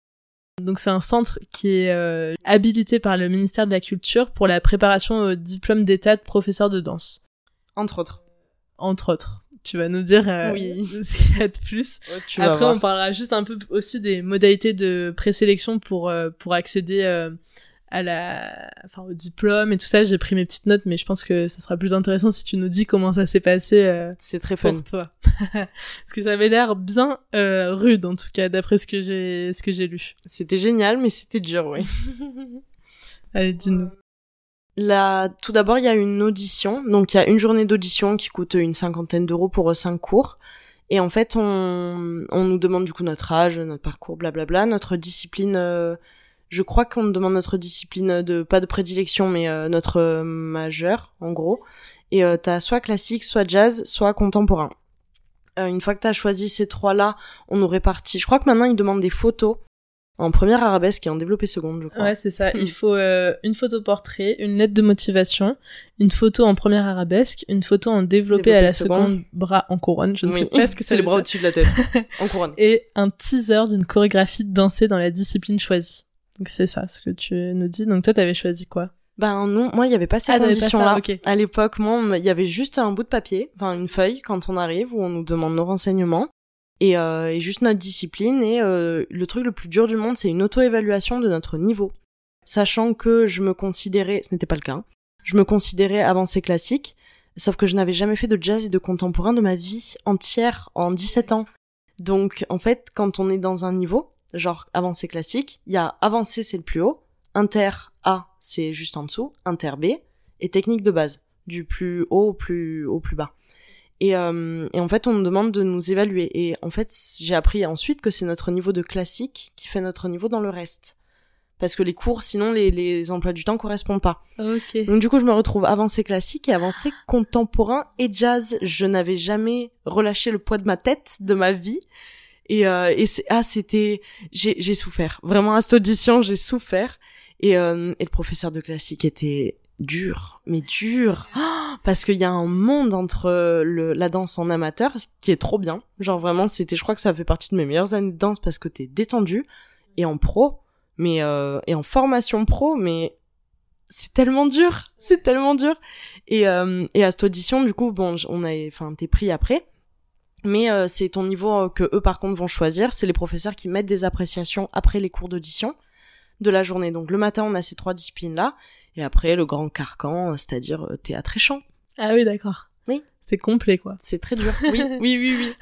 Donc, c'est un centre qui est euh, habilité par le ministère de la Culture pour la préparation au diplôme d'état de professeur de danse. Entre autres. Entre autres. Tu vas nous dire euh, oui. ce qu'il y a de plus. Ouais, tu Après, on parlera juste un peu aussi des modalités de présélection pour, euh, pour accéder... Euh, à la, enfin, au diplôme et tout ça, j'ai pris mes petites notes, mais je pense que ça sera plus intéressant si tu nous dis comment ça s'est passé, euh, c'est très fun. Pour toi. Parce que ça avait l'air bien, euh, rude, en tout cas, d'après ce que j'ai, ce que j'ai lu. C'était génial, mais c'était dur, oui. Allez, dis-nous. Là, tout d'abord, il y a une audition. Donc, il y a une journée d'audition qui coûte une cinquantaine d'euros pour cinq cours. Et en fait, on, on nous demande du coup notre âge, notre parcours, blablabla, notre discipline, euh, je crois qu'on demande notre discipline de pas de prédilection mais euh, notre euh, majeur en gros et euh, t'as soit classique, soit jazz, soit contemporain. Euh, une fois que t'as choisi ces trois là, on nous répartit. Je crois que maintenant ils demandent des photos en première arabesque et en développé seconde, je crois. Ouais, c'est ça. Il faut euh, une photo portrait, une lettre de motivation, une photo en première arabesque, une photo en développé, développé à la seconde. seconde, bras en couronne, je ne oui. sais pas ce que c'est les bras au-dessus de la tête en couronne et un teaser d'une chorégraphie dansée dans la discipline choisie. Donc c'est ça ce que tu nous dis. Donc toi t'avais choisi quoi ? Ben non, moi il y avait pas ces ah, conditions-là. Okay. À l'époque, moi il y avait juste un bout de papier, enfin une feuille quand on arrive où on nous demande nos renseignements et, euh, et juste notre discipline. Et euh, le truc le plus dur du monde, c'est une auto-évaluation de notre niveau. Sachant que je me considérais, ce n'était pas le cas, hein, je me considérais avancée classique, sauf que je n'avais jamais fait de jazz et de contemporain de ma vie entière en dix-sept ans. Donc en fait, quand on est dans un niveau, genre avancée classique, il y a avancée c'est le plus haut, inter A c'est juste en dessous, inter B et technique de base, du plus haut au plus, au plus bas. Et, euh, et en fait on nous demande de nous évaluer et en fait j'ai appris ensuite que c'est notre niveau de classique qui fait notre niveau dans le reste. Parce que les cours, sinon les, les emplois du temps correspondent pas. Okay. Donc du coup je me retrouve avancée classique et avancée contemporain et jazz. Je n'avais jamais relâché le poids de ma tête, de ma vie. Et, euh, et c'est, ah c'était, j'ai, j'ai souffert. Vraiment à cette audition j'ai souffert. Et, euh, et le professeur de classique était dur, mais dur, oh, parce qu'il y a un monde entre le, la danse en amateur, qui est trop bien, genre vraiment, c'était, je crois que ça fait partie de mes meilleures années de danse, parce que t'es détendu, et en pro, mais euh, et en formation pro, mais c'est tellement dur, c'est tellement dur, et, euh, et à cette audition, du coup, bon, on a, enfin, t'es pris après, mais euh, c'est ton niveau que eux, par contre, vont choisir, c'est les professeurs qui mettent des appréciations après les cours d'audition, de la journée. Donc le matin, on a ces trois disciplines-là, et après, le grand carcan, c'est-à-dire théâtre et chant. Ah oui, d'accord. Oui. C'est complet, quoi. C'est très dur. Oui, oui, oui, oui.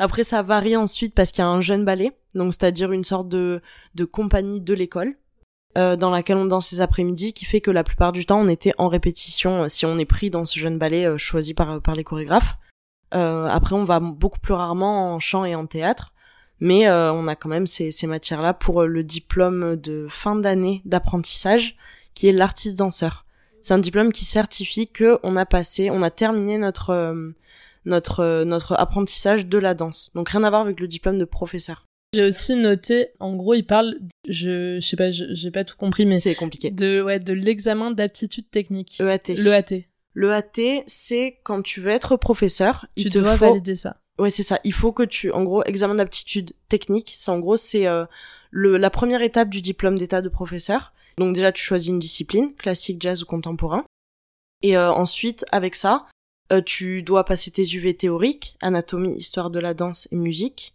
Après, ça varie ensuite parce qu'il y a un jeune ballet, donc c'est-à-dire une sorte de, de compagnie de l'école, euh, dans laquelle on danse les après-midi, qui fait que la plupart du temps, on était en répétition, si on est pris dans ce jeune ballet euh, choisi par, par les chorégraphes. Euh, après, on va beaucoup plus rarement en chant et en théâtre. Mais euh, on a quand même ces, ces matières-là pour le diplôme de fin d'année d'apprentissage, qui est l'artiste danseur. C'est un diplôme qui certifie que on a passé, on a terminé notre euh, notre euh, notre apprentissage de la danse. Donc rien à voir avec le diplôme de professeur. J'ai aussi noté, en gros, il parle, je, je sais pas, je, j'ai pas tout compris, mais c'est compliqué. De ouais, de l'examen d'aptitude technique. E A T. Le A T. Le A T, c'est quand tu veux être professeur, tu il te dois faut... valider ça. Ouais, c'est ça. Il faut que tu, en gros, examen d'aptitude technique. C'est en gros, c'est euh, le la première étape du diplôme d'état de professeur. Donc déjà, tu choisis une discipline, classique, jazz ou contemporain. Et euh, ensuite, avec ça, euh, tu dois passer tes U V théoriques, anatomie, histoire de la danse et musique.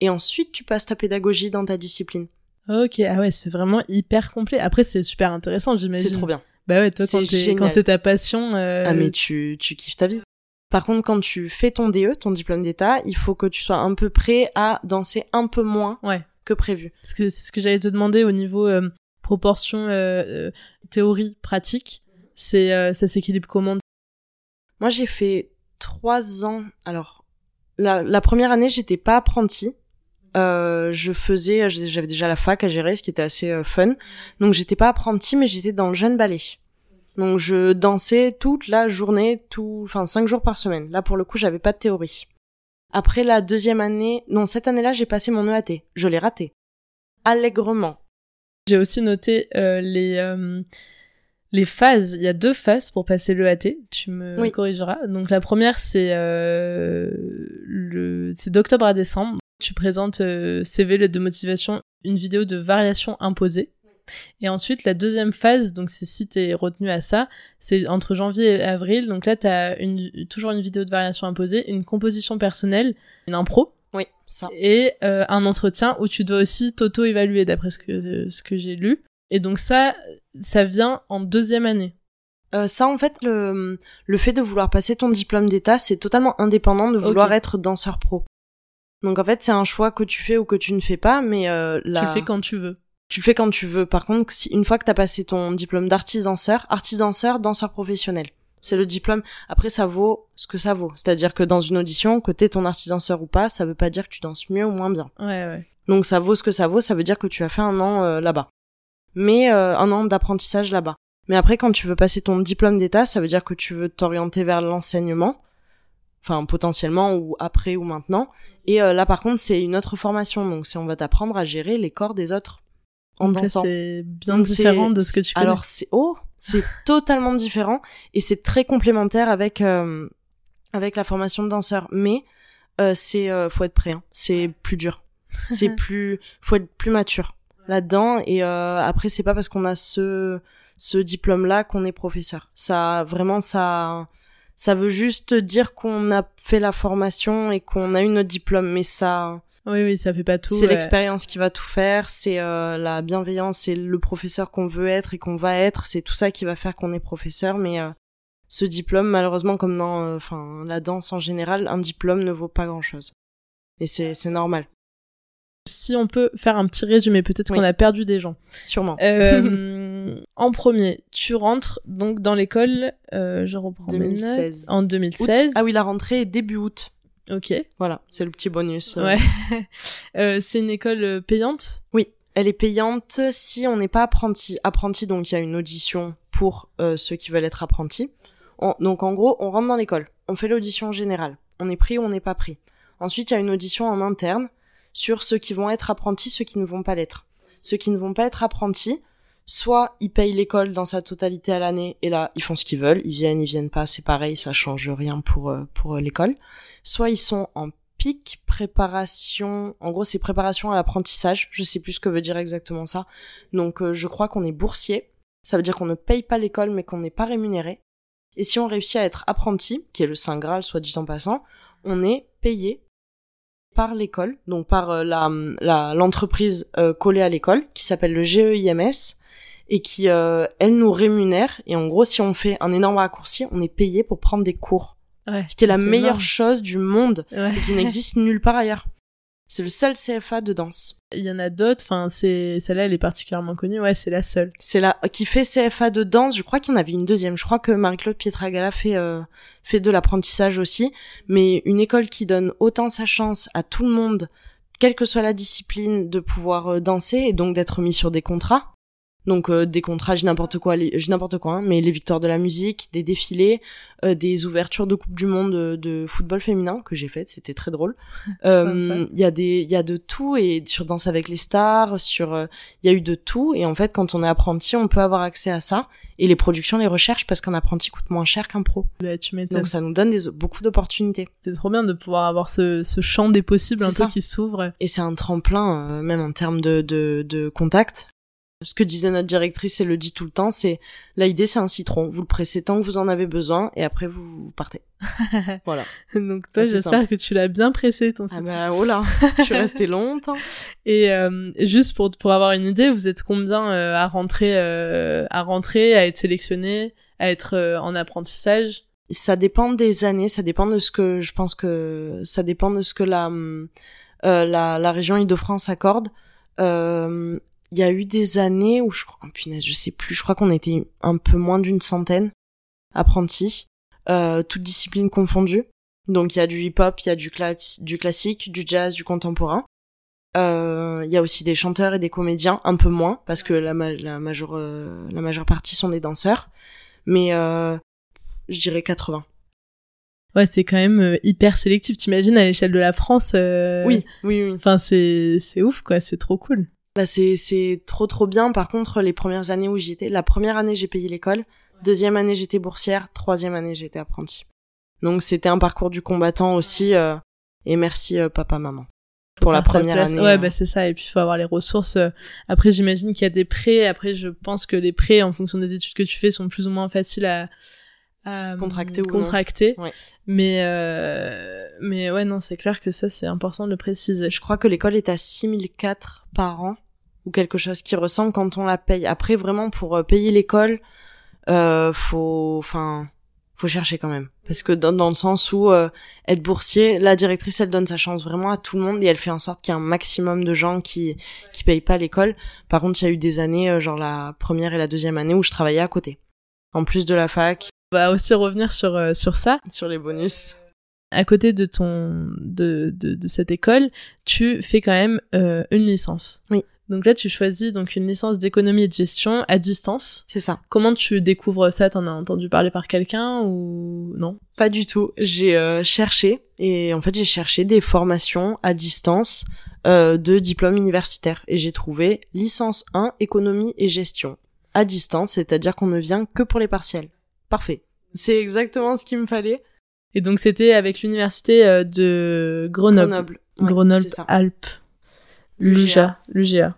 Et ensuite, tu passes ta pédagogie dans ta discipline. Ok, ah ouais, c'est vraiment hyper complet. Après, c'est super intéressant, j'imagine. C'est trop bien. Bah ouais, toi, c'est quand, t'es, quand c'est ta passion... Euh... Ah mais tu tu kiffes ta vie. Par contre, quand tu fais ton D E, ton diplôme d'état, il faut que tu sois un peu prêt à danser un peu moins ouais. que prévu. Parce que c'est ce que j'allais te demander au niveau euh, proportion euh, théorie pratique, c'est euh, ça s'équilibre comment ? Moi, j'ai fait trois ans. Alors, la, la première année, j'étais pas apprentie. Euh, je faisais, j'avais déjà la fac à gérer, ce qui était assez euh, fun. Donc, j'étais pas apprentie, mais j'étais dans le jeune ballet. Donc je dansais toute la journée, tout, enfin cinq jours par semaine. Là pour le coup j'avais pas de théorie. Après la deuxième année, non cette année-là j'ai passé mon E A T. Je l'ai raté. Allègrement. J'ai aussi noté euh, les euh, les phases. Il y a deux phases pour passer l'E A T. Tu me oui. corrigeras. Donc la première c'est euh, le c'est d'octobre à décembre. Tu présentes euh, C V, lettre de motivation, une vidéo de variation imposée. Et ensuite, la deuxième phase, donc c'est si t'es retenu à ça, c'est entre janvier et avril. Donc là, t'as une, toujours une vidéo de variation imposée, une composition personnelle, une impro. Oui, ça. Et euh, un entretien où tu dois aussi t'auto-évaluer, d'après ce que, euh, ce que j'ai lu. Et donc ça, ça vient en deuxième année. Euh, ça, en fait, le, le fait de vouloir passer ton diplôme d'état, c'est totalement indépendant de vouloir okay. être danseur pro. Donc en fait, c'est un choix que tu fais ou que tu ne fais pas, mais euh, là... Tu le fais quand tu veux. Tu le fais quand tu veux. Par contre, si, une fois que t'as passé ton diplôme d'artiste-danseur, artiste-danseur, danseur professionnel. C'est le diplôme. Après, ça vaut ce que ça vaut. C'est-à-dire que dans une audition, que t'es ton artiste-danseur ou pas, ça veut pas dire que tu danses mieux ou moins bien. Ouais, ouais. Donc ça vaut ce que ça vaut, ça veut dire que tu as fait un an euh, là-bas. Mais euh, un an d'apprentissage là-bas. Mais après, quand tu veux passer ton diplôme d'état, ça veut dire que tu veux t'orienter vers l'enseignement. Enfin, potentiellement, ou après, ou maintenant. Et euh, là, par contre, c'est une autre formation. Donc c'est on va t'apprendre à gérer les corps des autres. En donc dansant. Là, c'est bien donc différent c'est... de ce que tu connais. Alors c'est oh, c'est totalement différent et c'est très complémentaire avec euh, avec la formation de danseur. Mais euh, c'est euh, faut être prêt. Hein. C'est plus dur. C'est plus faut être plus mature. là-dedans. Et euh, après, c'est pas parce qu'on a ce ce diplôme-là qu'on est professeur. Ça, vraiment, ça, ça veut juste dire qu'on a fait la formation et qu'on a eu notre diplôme. Mais ça, oui, oui, ça fait pas tout. C'est ouais. L'expérience qui va tout faire. C'est euh, la bienveillance, c'est le professeur qu'on veut être et qu'on va être. C'est tout ça qui va faire qu'on est professeur. Mais euh, ce diplôme, malheureusement, comme dans, enfin, euh, la danse en général, un diplôme ne vaut pas grand-chose. Et c'est, c'est normal. Si on peut faire un petit résumé, peut-être oui. qu'on a perdu des gens. Sûrement. Euh, en premier, tu rentres donc dans l'école, euh, je reprends deux mille seize. En deux mille seize. Août. Ah oui, la rentrée est début août. Ok. Voilà, c'est le petit bonus. Ouais. euh, c'est une école payante ? Oui, elle est payante si on n'est pas apprenti. Apprenti, donc il y a une audition pour euh, ceux qui veulent être apprentis. On, donc en gros, on rentre dans l'école, on fait l'audition générale. On est pris ou on n'est pas pris. Ensuite, il y a une audition en interne sur ceux qui vont être apprentis, ceux qui ne vont pas l'être. Ceux qui ne vont pas être apprentis, soit ils payent l'école dans sa totalité à l'année, et là, ils font ce qu'ils veulent, ils viennent, ils viennent pas, c'est pareil, ça change rien pour euh, pour l'école. Soit ils sont en pic, préparation, en gros, c'est préparation à l'apprentissage, je sais plus ce que veut dire exactement ça. Donc, euh, je crois qu'on est boursier, ça veut dire qu'on ne paye pas l'école, mais qu'on n'est pas rémunéré. Et si on réussit à être apprenti, qui est le Saint Graal, soit dit en passant, on est payé par l'école, donc par euh, la, la l'entreprise euh, collée à l'école, qui s'appelle le G E I M S, et qui, euh, elle nous rémunère, et en gros, si on fait un énorme raccourci, on est payé pour prendre des cours. Ouais, ce qui est la meilleure énorme. chose du monde, ouais. et qui n'existe nulle part ailleurs. C'est le seul C F A de danse. Il y en a d'autres, enfin, c'est, celle-là, elle est particulièrement connue, ouais, c'est la seule. C'est la, qui fait C F A de danse, je crois qu'il y en avait une deuxième, je crois que Marie-Claude Pietragalla fait, euh, fait de l'apprentissage aussi, mais une école qui donne autant sa chance à tout le monde, quelle que soit la discipline, de pouvoir euh, danser, et donc d'être mis sur des contrats. Donc euh, des contrats, j'ai n'importe quoi, les, j'ai n'importe quoi, hein, mais les victoires de la musique, des défilés, euh, des ouvertures de Coupe du Monde euh, de football féminin que j'ai faites, c'était très drôle. Euh, il y a des, il y a de tout, et sur Danse avec les stars, sur, euh, il y a eu de tout, et en fait quand on est apprenti, on peut avoir accès à ça, et les productions les recherchent parce qu'un apprenti coûte moins cher qu'un pro. Bah, tu m'étonnes. Donc ça nous donne des, beaucoup d'opportunités. C'est trop bien de pouvoir avoir ce, ce champ des possibles, c'est un ça. peu qui s'ouvre. Et c'est un tremplin, euh, même en termes de, de, de contact. Ce que disait notre directrice, elle le dit tout le temps, c'est la idée, c'est un citron. Vous le pressez tant que vous en avez besoin, et après vous partez. Voilà. Donc toi, Assez j'espère simple. que tu l'as bien pressé ton citron. Ah bah oh là, je suis restée longtemps. Et euh, juste pour pour avoir une idée, vous êtes combien euh, à rentrer, euh, à rentrer, à être sélectionné, à être euh, en apprentissage ? Ça dépend des années, ça dépend de ce que je pense que ça dépend de ce que la euh, la, la région Île-de-France accorde. Euh, Il y a eu des années où je crois, oh, punaise, je sais plus, je crois qu'on était un peu moins d'une centaine apprentis, euh, toutes disciplines confondues. Donc il y a du hip-hop, il y a du, cla- du classique, du jazz, du contemporain. Euh, il y a aussi des chanteurs et des comédiens, un peu moins, parce que la, ma- la, majeure, euh, la majeure partie sont des danseurs. Mais euh, je dirais quatre-vingts. Ouais, c'est quand même hyper sélectif, t'imagines, à l'échelle de la France. Euh... Oui, oui, oui. Enfin, c'est, c'est ouf, quoi, c'est trop cool. Bah c'est c'est trop trop bien. Par contre, les premières années où j'y étais, la première année j'ai payé l'école, deuxième année j'étais boursière, troisième année j'étais apprentie. Donc c'était un parcours du combattant aussi, euh, et merci euh, papa maman pour la première année. Ouais, euh... bah c'est ça, et puis il faut avoir les ressources. Après j'imagine qu'il y a des prêts, après je pense que les prêts en fonction des études que tu fais sont plus ou moins faciles à Euh, contracté ou contracté ouais. mais euh, mais ouais non, c'est clair que ça c'est important de le préciser. Je crois que l'école est à six mille quatre par an ou quelque chose qui ressemble quand on la paye. Après vraiment pour payer l'école, euh, faut enfin faut chercher quand même, parce que dans, dans le sens où euh, être boursier, la directrice elle donne sa chance vraiment à tout le monde et elle fait en sorte qu'il y ait un maximum de gens qui qui payent pas l'école. Par contre il y a eu des années, genre la première et la deuxième année, où je travaillais à côté en plus de la fac. On va aussi revenir sur euh, sur ça, sur les bonus. À côté de ton de de, de cette école, tu fais quand même euh, une licence. Oui. Donc là, tu choisis donc une licence d'économie et de gestion à distance. C'est ça. Comment tu découvres ça ? T'en as entendu parler par quelqu'un ou non ? Pas du tout. J'ai euh, cherché et en fait j'ai cherché des formations à distance euh, de diplôme universitaire et j'ai trouvé licence un économie et gestion à distance, c'est-à-dire qu'on ne vient que pour les partiels. Parfait. C'est exactement ce qu'il me fallait. Et donc, c'était avec l'université de Grenoble. Grenoble. Ouais, Grenoble-Alpes. L'U G A. L'U G A.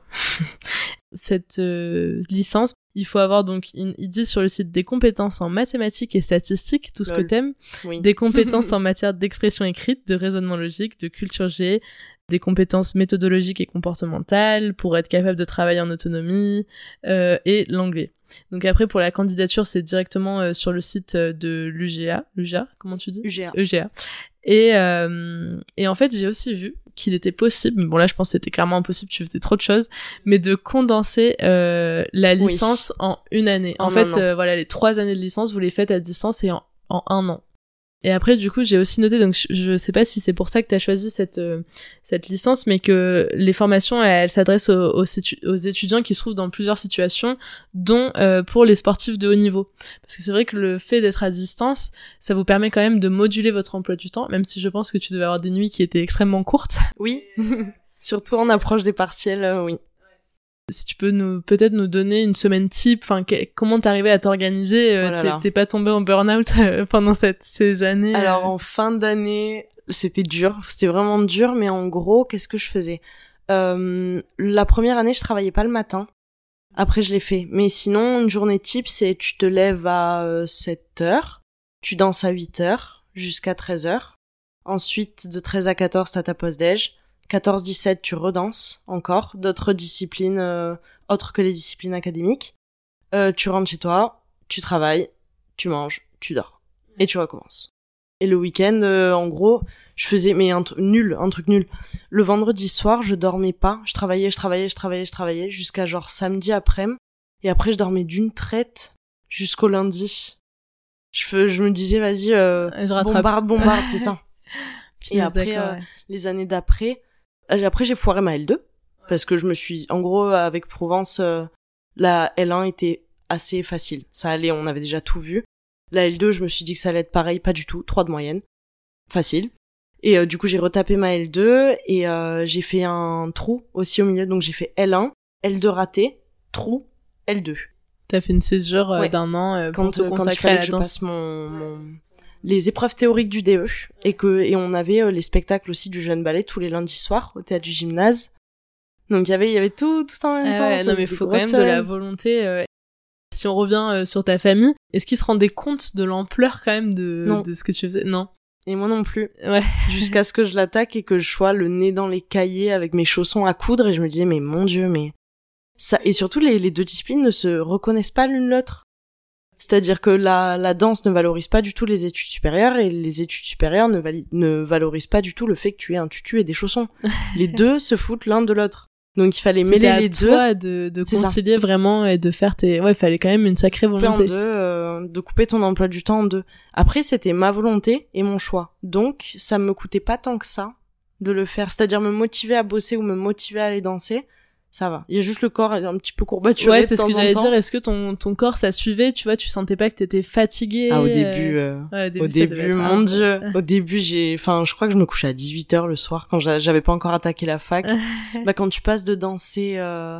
Cette euh, licence, il faut avoir donc, ils disent sur le site, des compétences en mathématiques et statistiques, tout ce Lol. que t'aimes, oui. des compétences en matière d'expression écrite, de raisonnement logique, de culture G, des compétences méthodologiques et comportementales pour être capable de travailler en autonomie, euh, et l'anglais. Donc après, pour la candidature, c'est directement euh, sur le site de l'U G A. L'U G A, comment tu dis ? U G A. U G A. Et, euh, et en fait, j'ai aussi vu qu'il était possible, bon là je pense que c'était clairement impossible, tu faisais trop de choses, mais de condenser euh, la licence oui. en une année. En, en fait, euh, voilà, les trois années de licence, vous les faites à distance et en, en un an. Et après, du coup, j'ai aussi noté, donc je, je sais pas si c'est pour ça que t'as choisi cette euh, cette licence, mais que les formations, elles, elles s'adressent aux, aux, aux étudiants qui se trouvent dans plusieurs situations, dont euh, pour les sportifs de haut niveau. Parce que c'est vrai que le fait d'être à distance, ça vous permet quand même de moduler votre emploi du temps, même si je pense que tu devais avoir des nuits qui étaient extrêmement courtes. Oui, surtout en approche des partiels, euh, oui. Si tu peux nous peut-être nous donner une semaine type, enfin que, comment t'arrivais à t'organiser, euh, voilà. t'es, t'es pas tombé en burn-out euh, pendant cette, ces années. Alors euh... en fin d'année, c'était dur, c'était vraiment dur, mais en gros, qu'est-ce que je faisais euh, la première année, je travaillais pas le matin. Après, je l'ai fait. Mais sinon, une journée type, c'est tu te lèves à euh, sept heures, tu danses à huit heures jusqu'à treize heures. Ensuite, de treize à quatorze, t'as ta pause déj. quatorze dix-sept, tu redanses encore, d'autres disciplines euh, autres que les disciplines académiques. Euh, tu rentres chez toi, tu travailles, tu manges, tu dors. Et tu recommences. Et le week-end, euh, en gros, je faisais mais un, t- nul, un truc nul. Le vendredi soir, je dormais pas. Je travaillais, je travaillais, je travaillais, je travaillais, jusqu'à genre samedi après-midi. Et après, je dormais d'une traite jusqu'au lundi. Je, je me disais, vas-y, euh, bombarde, bombarde, c'est ça. Et après, euh, ouais. les années d'après... Après, j'ai foiré ma L deux, parce que je me suis... En gros, avec Provence, euh, la L un était assez facile. Ça allait, on avait déjà tout vu. La L deux, je me suis dit que ça allait être pareil, pas du tout, trois de moyenne. Facile. Et euh, du coup, j'ai retapé ma L deux, et euh, j'ai fait un trou aussi au milieu. Donc, j'ai fait L un, L deux raté, trou, L deux. T'as fait une césure euh, ouais. d'un an euh, pour quand, te consacrer à la danse. Quand il fallait que je passe mon... mon... les épreuves théoriques du D E, et que et on avait euh, les spectacles aussi du jeune ballet tous les lundis soirs au théâtre du gymnase. Donc il y avait il y avait tout tout ça en même temps. Euh, non mais faut quand même semaines. de la volonté. Euh, si on revient euh, sur ta famille, est-ce qu'ils se rendaient compte de l'ampleur quand même de non. de ce que tu faisais? Non. Et moi non plus. Ouais. Jusqu'à ce que je l'attaque et que je sois le nez dans les cahiers avec mes chaussons à coudre, et je me disais mais mon Dieu, mais ça. Et surtout les les deux disciplines ne se reconnaissent pas l'une l'autre. C'est-à-dire que la, la danse ne valorise pas du tout les études supérieures, et les études supérieures ne, vali- ne valorisent pas du tout le fait que tu aies un tutu et des chaussons. Les deux se foutent l'un de l'autre. Donc il fallait C'était mêler les deux. C'était à toi de, de concilier ça. vraiment et de faire tes... Ouais, il fallait quand même une sacrée volonté. Couper en deux, euh, de couper ton emploi du temps en deux. Après, c'était ma volonté et mon choix. Donc ça me coûtait pas tant que ça de le faire. C'est-à-dire me motiver à bosser ou me motiver à aller danser. Ça va. Il y a juste le corps un petit peu courbaturé. Ouais, c'est de temps ce que j'allais temps. dire. Est-ce que ton, ton corps, ça suivait? Tu vois, tu sentais pas que t'étais fatiguée? Ah, au début, euh... ouais, au début, au début mon un... Dieu. Au début, j'ai, enfin, je crois que je me couchais à dix-huit heures le soir quand j'avais pas encore attaqué la fac. Bah, quand tu passes de danser, euh,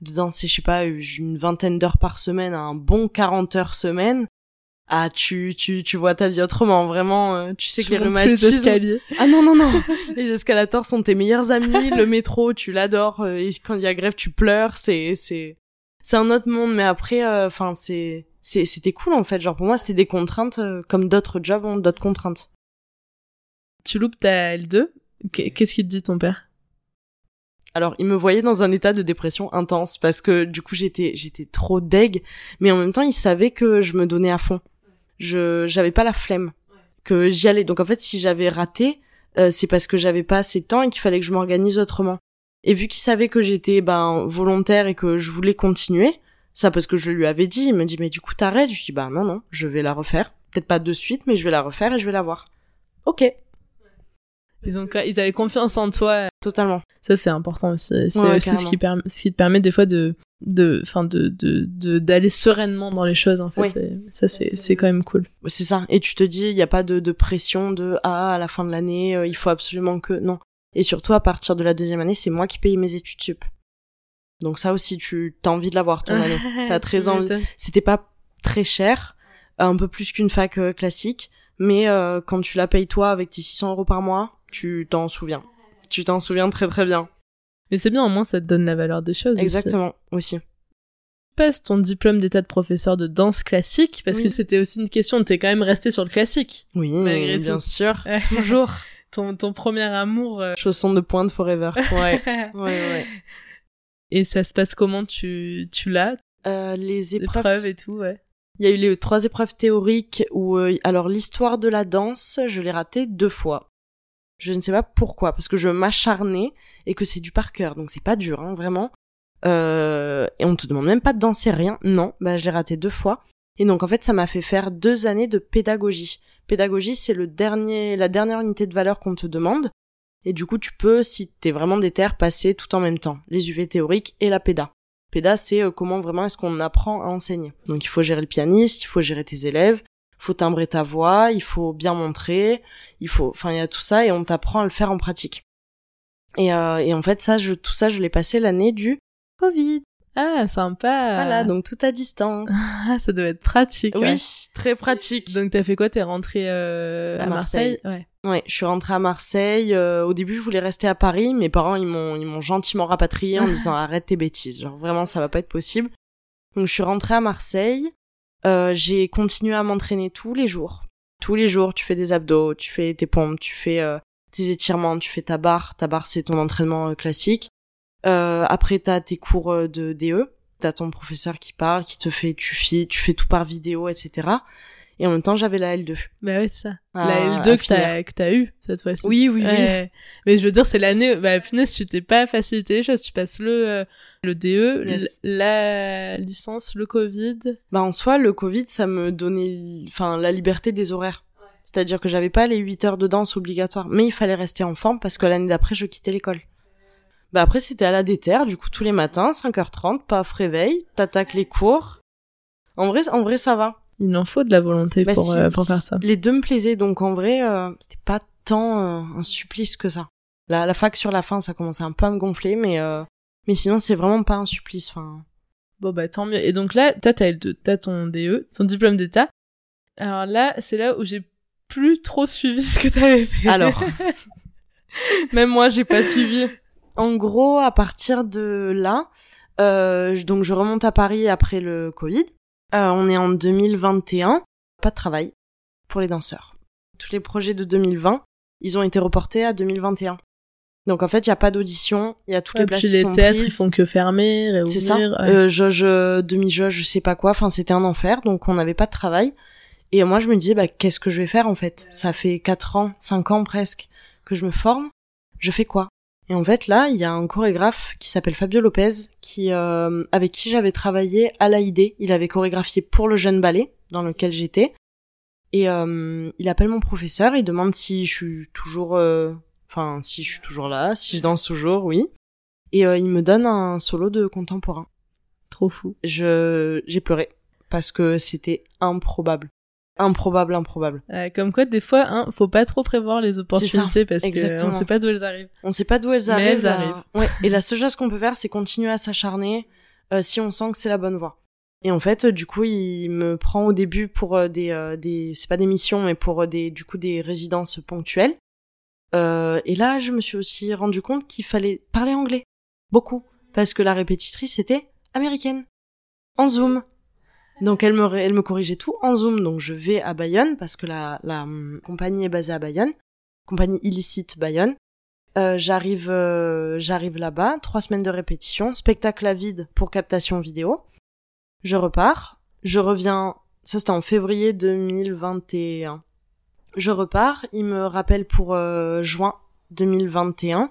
de danser, je sais pas, une vingtaine d'heures par semaine à un bon quarante heures semaine, ah, tu, tu, tu vois ta vie autrement. Vraiment, tu sais je que les rhumatismes. Les ah, non, non, non. Les escalators sont tes meilleurs amis. Le métro, tu l'adores. Et quand il y a grève, tu pleures. C'est, c'est, c'est un autre monde. Mais après, enfin, euh, c'est, c'est, c'était cool, en fait. Genre, pour moi, c'était des contraintes, euh, comme d'autres jobs ont d'autres contraintes. Tu loupes ta L deux. Qu'est-ce qu'il te dit, ton père? Alors, il me voyait dans un état de dépression intense parce que, du coup, j'étais, j'étais trop deg. Mais en même temps, il savait que je me donnais à fond. Je j'avais pas la flemme, que j'y allais. Donc en fait, si j'avais raté, euh, c'est parce que j'avais pas assez de temps et qu'il fallait que je m'organise autrement. Et vu qu'il savait que j'étais ben volontaire et que je voulais continuer, ça parce que je lui avais dit, il me dit mais du coup t'arrêtes. Je dis bah non non, je vais la refaire. Peut-être pas de suite, mais je vais la refaire et je vais la voir. Ok. Ils ont ils avaient confiance en toi. Totalement. Ça c'est important aussi. C'est ouais, aussi carrément. ce qui permet ce qui te permet des fois de de enfin de, de de d'aller sereinement dans les choses en fait. Oui. Ça c'est c'est quand même cool. C'est ça, et tu te dis il y a pas de de pression de ah à la fin de l'année euh, il faut absolument que non. Et surtout à partir de la deuxième année, c'est moi qui paye mes études sup. Donc ça aussi tu t'as envie de l'avoir ton année. T'as très envie. C'était pas très cher, un peu plus qu'une fac euh, classique, mais euh, quand tu la payes toi avec tes six cents euros par mois, tu t'en souviens. Tu t'en souviens très très bien. Mais c'est bien, au moins ça te donne la valeur des choses. Exactement, aussi. aussi. Passe ton diplôme d'état de professeur de danse classique, parce oui. que c'était aussi une question, t'es quand même resté sur le classique. Oui, malgré bien tout. sûr, toujours. Ton, ton premier amour... Euh... Chaussons de pointe forever, ouais. ouais, ouais. Et ça se passe comment, tu, tu l'as euh, Les épreuves... épreuves et tout, ouais. Il y a eu les trois épreuves théoriques où... Euh, alors, l'histoire de la danse, je l'ai ratée deux fois. Je ne sais pas pourquoi, parce que je m'acharnais et que c'est du par cœur, donc c'est pas dur, hein, vraiment. Euh, et on te demande même pas de danser, rien. Non, bah je l'ai raté deux fois. Et donc, en fait, ça m'a fait faire deux années de pédagogie. Pédagogie, c'est le dernier, la dernière unité de valeur qu'on te demande. Et du coup, tu peux, si t'es vraiment déter, passer tout en même temps. Les U V théoriques et la péda. Péda, c'est comment vraiment est-ce qu'on apprend à enseigner. Donc, il faut gérer le pianiste, il faut gérer tes élèves, il faut timbrer ta voix, il faut bien montrer, il faut, enfin, il y a tout ça et on t'apprend à le faire en pratique. Et, euh, et en fait, ça, je, tout ça, je l'ai passé l'année du Covid. Ah, sympa. Voilà, donc tout à distance. Ah, ça devait être pratique. Oui, ouais. Très pratique. Donc t'as fait quoi? T'es rentrée euh, à, à Marseille, Marseille Ouais. Ouais, je suis rentrée à Marseille. Euh, au début, je voulais rester à Paris. Mes parents, ils m'ont, ils m'ont gentiment rapatriée en me disant arrête tes bêtises. Genre vraiment, ça va pas être possible. Donc je suis rentrée à Marseille. Euh, j'ai continué à m'entraîner tous les jours. Tous les jours, tu fais des abdos, tu fais tes pompes, tu fais euh, tes étirements, tu fais ta barre. Ta barre, c'est ton entraînement euh, classique. Euh, après t'as tes cours de D E, t'as ton professeur qui parle, qui te fait tu fais, tu fais tout par vidéo, et cetera. Et en même temps j'avais la L deux. Bah ouais, c'est ça. À, la L deux que t'as, que t'as eu cette fois-ci. Oui oui ouais. oui. Mais je veux dire c'est l'année. Bah punaise, tu t'es pas facilité les choses. Tu passes le euh, le D E, yes. l- la licence, le Covid. Bah en soi le Covid ça me donnait, enfin la liberté des horaires. Ouais. C'est-à-dire que j'avais pas les huit heures de danse obligatoires, mais il fallait rester en forme parce que l'année d'après je quittais l'école. Bah après c'était à la déterre, du coup tous les matins, cinq heures trente, paf réveil, t'attaques les cours. En vrai, en vrai ça va. Il en faut de la volonté bah pour, si, euh, pour faire ça. Les deux me plaisaient, donc en vrai euh, c'était pas tant euh, un supplice que ça. La, la fac sur la fin ça commençait un peu à me gonfler, mais euh, mais sinon c'est vraiment pas un supplice. Enfin. Bon bah tant mieux. Et donc là, toi t'as, t'as ton D E, ton diplôme d'état. Alors là, c'est là où j'ai plus trop suivi ce que t'avais fait. Alors, même moi j'ai pas suivi. En gros, à partir de là, euh, donc je remonte à Paris après le Covid. Euh, on est en deux mille vingt et un. Pas de travail pour les danseurs. Tous les projets de deux mille vingt, ils ont été reportés à deux mille vingt et un. Donc en fait, il n'y a pas d'audition. Il y a toutes ouais, les places qui les sont prises. Les théâtres, ils font que fermer, réouvrir. C'est ça. Ouais. Euh, jauge, demi-jauge, je sais pas quoi. Enfin, c'était un enfer. Donc on n'avait pas de travail. Et moi, je me disais, bah, qu'est-ce que je vais faire en fait ? Ça fait quatre ans, cinq ans presque que je me forme. Je fais quoi ? Et en fait, là, il y a un chorégraphe qui s'appelle Fabio Lopez, qui euh, avec qui j'avais travaillé à l'A I D. Il avait chorégraphié pour le jeune ballet, dans lequel j'étais. Et euh, il appelle mon professeur, il demande si je suis toujours... Enfin, euh, si je suis toujours là, si je danse toujours, oui. Et euh, il me donne un solo de contemporain. Trop fou. Je J'ai pleuré, parce que c'était improbable. Improbable, improbable. Euh, comme quoi, des fois, hein, faut pas trop prévoir les opportunités parce qu'on sait pas d'où elles arrivent. On sait pas d'où elles arrivent. Mais elles à... arrivent. Ouais. Et la seule chose qu'on peut faire, c'est continuer à s'acharner euh, si on sent que c'est la bonne voie. Et en fait, euh, du coup, il me prend au début pour euh, des, euh, des, c'est pas des missions, mais pour euh, des, du coup, des résidences ponctuelles. Euh, et là, je me suis aussi rendu compte qu'il fallait parler anglais beaucoup parce que la répétitrice était américaine en Zoom. Donc elle me elle me corrigeait tout en Zoom. Donc je vais à Bayonne parce que la la hum, compagnie est basée à Bayonne, compagnie illicite Bayonne. Euh, j'arrive euh, j'arrive là-bas, trois semaines de répétition, spectacle à vide pour captation vidéo. Je repars, je reviens. Ça c'était en février deux mille vingt et un. Je repars, il me rappelle pour euh, juin deux mille vingt et un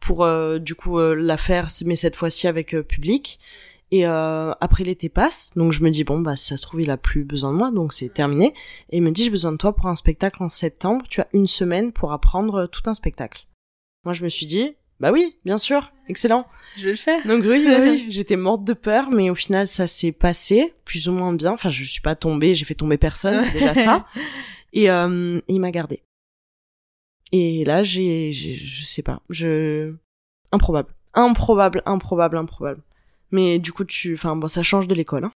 pour euh, du coup euh, l'affaire, mais cette fois-ci avec euh, public. Et euh, après l'été passe, donc je me dis bon bah si ça se trouve il a plus besoin de moi, donc c'est terminé. Et il me dit j'ai besoin de toi pour un spectacle en septembre, tu as une semaine pour apprendre tout un spectacle. Moi je me suis dit bah oui bien sûr, excellent, je vais le faire. Donc oui oui, j'étais morte de peur, mais au final ça s'est passé plus ou moins bien. Enfin je suis pas tombée, j'ai fait tomber personne, c'est déjà ça. Et euh, il m'a gardée. Et là j'ai, j'ai je sais pas, je improbable, improbable, improbable, improbable. Mais du coup, tu, enfin bon, ça change de l'école. Hein.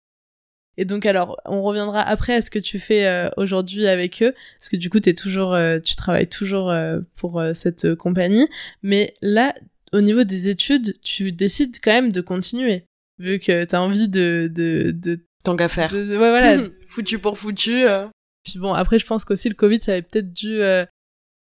Et donc alors, on reviendra après à ce que tu fais euh, aujourd'hui avec eux, parce que du coup, t'es toujours, euh, tu travailles toujours euh, pour euh, cette euh, compagnie. Mais là, au niveau des études, tu décides quand même de continuer, vu que t'as envie de... de, de tant qu'à faire. De, ouais, voilà. Foutu pour foutu. Euh. Puis bon, après, je pense qu'aussi le Covid, ça avait peut-être dû euh,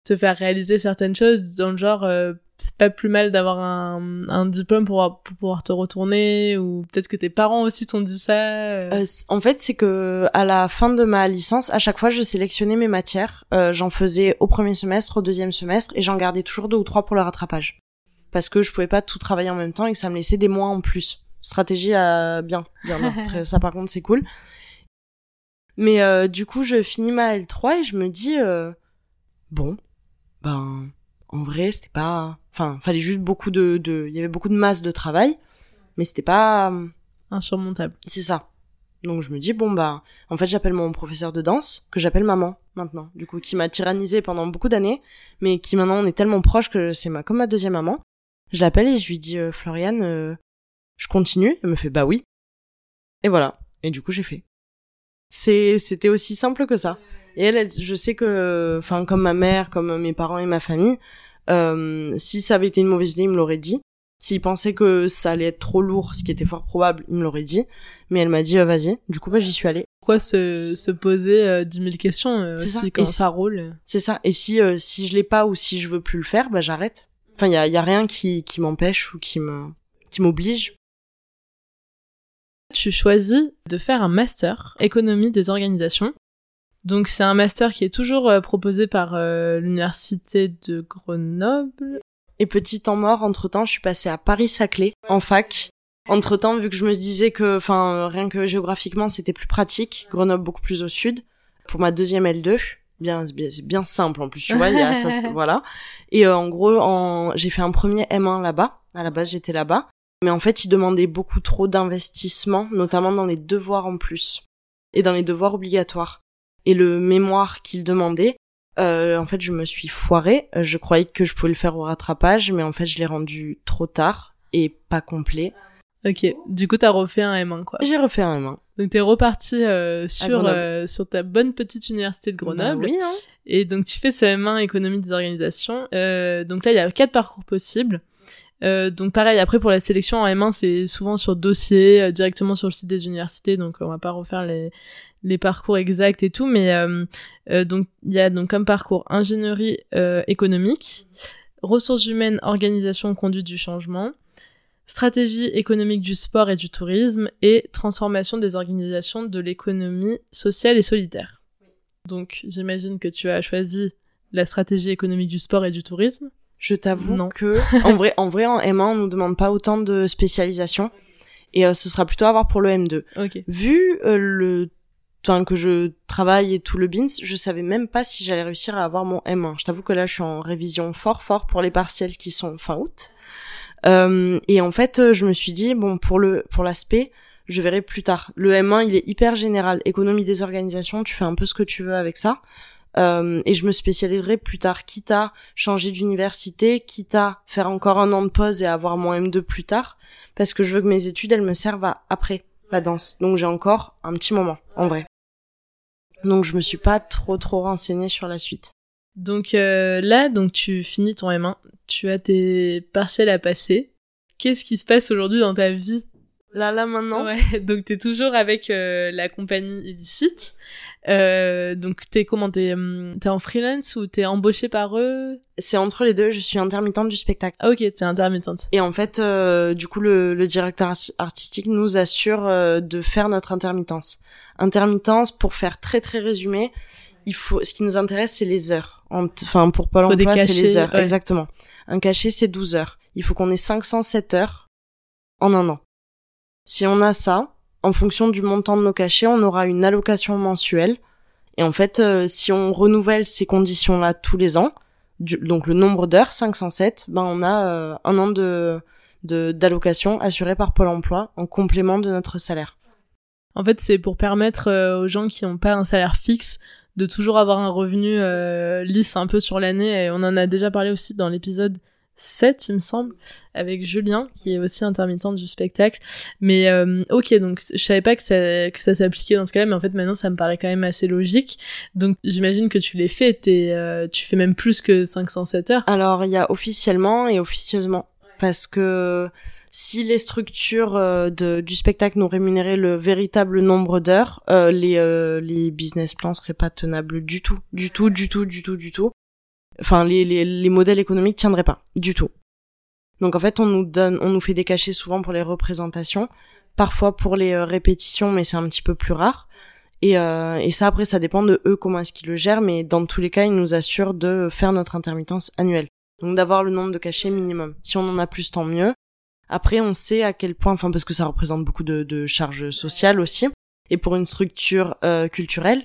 te faire réaliser certaines choses, dans le genre, euh, c'est pas plus mal d'avoir un, un diplôme pour, pour pouvoir te retourner, ou peut-être que tes parents aussi t'ont dit ça. Euh... Euh, en fait, c'est que à la fin de ma licence, à chaque fois, je sélectionnais mes matières. Euh, j'en faisais au premier semestre, au deuxième semestre, et j'en gardais toujours deux ou trois pour le rattrapage. Parce que je pouvais pas tout travailler en même temps et que ça me laissait des mois en plus. Stratégie à bien, bien, bien. Ça par contre c'est cool. Mais euh, du coup je finis ma L trois et je me dis euh, bon ben en vrai c'était pas, enfin fallait juste beaucoup de de, il y avait beaucoup de masse de travail, mais c'était pas euh, insurmontable. C'est ça. Donc je me dis bon bah en fait j'appelle mon professeur de danse que j'appelle maman maintenant, du coup qui m'a tyrannisée pendant beaucoup d'années, mais qui maintenant on est tellement proches que c'est ma comme ma deuxième maman. Je l'appelle et je lui dis euh, Floriane. Euh, Je continue, elle me fait bah oui. Et voilà. Et du coup, j'ai fait. C'est, c'était aussi simple que ça. Et elle, elle je sais que, enfin, comme ma mère, comme mes parents et ma famille, euh, si ça avait été une mauvaise idée, ils me l'auraient dit. S'ils pensaient que ça allait être trop lourd, ce qui était fort probable, ils me l'auraient dit. Mais elle m'a dit, euh, vas-y. Du coup, bah, j'y suis allée. Pourquoi se, se poser euh, dix mille questions euh, aussi ça. Quand et ça si, roule? C'est ça. Et si, euh, si je l'ai pas ou si je veux plus le faire, bah, j'arrête. Enfin, y a, y a rien qui, qui m'empêche ou qui me, qui m'oblige. Tu choisis de faire un master économie des organisations. Donc c'est un master qui est toujours euh, proposé par euh, l'université de Grenoble. Et petit temps mort, entre-temps, je suis passée à Paris-Saclay en fac. Entre-temps, vu que je me disais que enfin rien que géographiquement, c'était plus pratique, Grenoble beaucoup plus au sud pour ma deuxième L deux. Bien bien c'est bien simple en plus, tu vois, il y a ça voilà. Et euh, en gros, en j'ai fait un premier M un là-bas. À la base, j'étais là-bas. Mais en fait, ils demandaient beaucoup trop d'investissement, notamment dans les devoirs en plus, et dans les devoirs obligatoires. Et le mémoire qu'ils demandaient, euh, en fait, je me suis foirée. Je croyais que je pouvais le faire au rattrapage, mais en fait, je l'ai rendu trop tard et pas complet. Ok, du coup, t'as refait un M un, quoi. J'ai refait un M un. Donc, t'es repartie euh, sur euh, sur ta bonne petite université de Grenoble. Ben oui, hein. Et donc, tu fais ce M un économie des organisations. Euh, donc là, il y a quatre parcours possibles. Euh, donc pareil, après pour la sélection en M un, c'est souvent sur dossier, euh, directement sur le site des universités, donc on va pas refaire les les parcours exacts et tout, mais euh, euh, donc il y a donc comme parcours ingénierie euh, économique, ressources humaines, organisation, conduite du changement, stratégie économique du sport et du tourisme et transformation des organisations de l'économie sociale et solidaire. Donc j'imagine que tu as choisi la stratégie économique du sport et du tourisme. Je t'avoue non. que en vrai, en vrai, en M un, on nous demande pas autant de spécialisation, et euh, ce sera plutôt à voir pour le M deux. Okay. Vu euh, le, enfin que je travaille et tout le bins, je savais même pas si j'allais réussir à avoir mon M un. Je t'avoue que là, je suis en révision fort, fort pour les partiels qui sont fin août. Euh, et en fait, je me suis dit bon pour le, pour l'aspect, je verrai plus tard. Le M un, il est hyper général, économie des organisations. Tu fais un peu ce que tu veux avec ça. Euh, et je me spécialiserai plus tard, quitte à changer d'université, quitte à faire encore un an de pause et avoir mon M deux plus tard, parce que je veux que mes études, elles me servent à après la danse. Donc j'ai encore un petit moment, en vrai. Donc je me suis pas trop trop renseignée sur la suite. Donc euh, là, donc tu finis ton M un, tu as tes partiels à passer. Qu'est-ce qui se passe aujourd'hui dans ta vie ? Là, là, maintenant. Ouais, donc t'es toujours avec euh, la compagnie illicite. Euh, donc t'es comment, t'es, t'es en freelance ou t'es embauchée par eux? C'est entre les deux, je suis intermittente du spectacle. Ah, ok, t'es intermittente. Et en fait, euh, du coup, le, le directeur artistique nous assure euh, de faire notre intermittence. Intermittence, pour faire très très résumé, il faut, ce qui nous intéresse, c'est les heures. Enfin, pour Pôle emploi, c'est les heures. Ouais. Exactement. Un cachet, c'est douze heures. Il faut qu'on ait cinq cent sept heures en un an. Si on a ça, en fonction du montant de nos cachets, on aura une allocation mensuelle. Et en fait, euh, si on renouvelle ces conditions-là tous les ans, du, donc le nombre d'heures, cinq cent sept, ben on a euh, un an de, de d'allocation assurée par Pôle emploi en complément de notre salaire. En fait, c'est pour permettre euh, aux gens qui n'ont pas un salaire fixe de toujours avoir un revenu euh, lisse un peu sur l'année. Et on en a déjà parlé aussi dans l'épisode sept, il me semble, avec Julien, qui est aussi intermittent du spectacle. Mais euh, ok, donc je savais pas que ça, que ça s'appliquait dans ce cas-là, mais en fait maintenant ça me paraît quand même assez logique. Donc j'imagine que tu les fais, t'es, euh, tu fais même plus que cinq cent sept heures. Alors il y a officiellement et officieusement. Ouais. parce que si les structures euh, de, du spectacle nous rémunéraient le véritable nombre d'heures, euh, les, euh, les business plans seraient pas tenables du tout, du tout, du tout, du tout, du tout. Enfin, les, les, les modèles économiques tiendraient pas, du tout. Donc en fait, on nous donne, on nous fait des cachets souvent pour les représentations, parfois pour les euh, répétitions, mais c'est un petit peu plus rare. Et, euh, et ça, après, ça dépend de eux, comment est-ce qu'ils le gèrent, mais dans tous les cas, ils nous assurent de faire notre intermittence annuelle. Donc d'avoir le nombre de cachets minimum. Si on en a plus, tant mieux. Après, on sait à quel point, enfin, parce que ça représente beaucoup de, de charges sociales aussi. Et pour une structure euh, culturelle,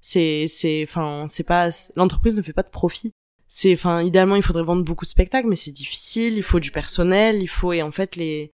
c'est, c'est, enfin, c'est pas, l'entreprise ne fait pas de profit. C'est, enfin, idéalement, il faudrait vendre beaucoup de spectacles, mais c'est difficile. Il faut du personnel, il faut, et en fait, les,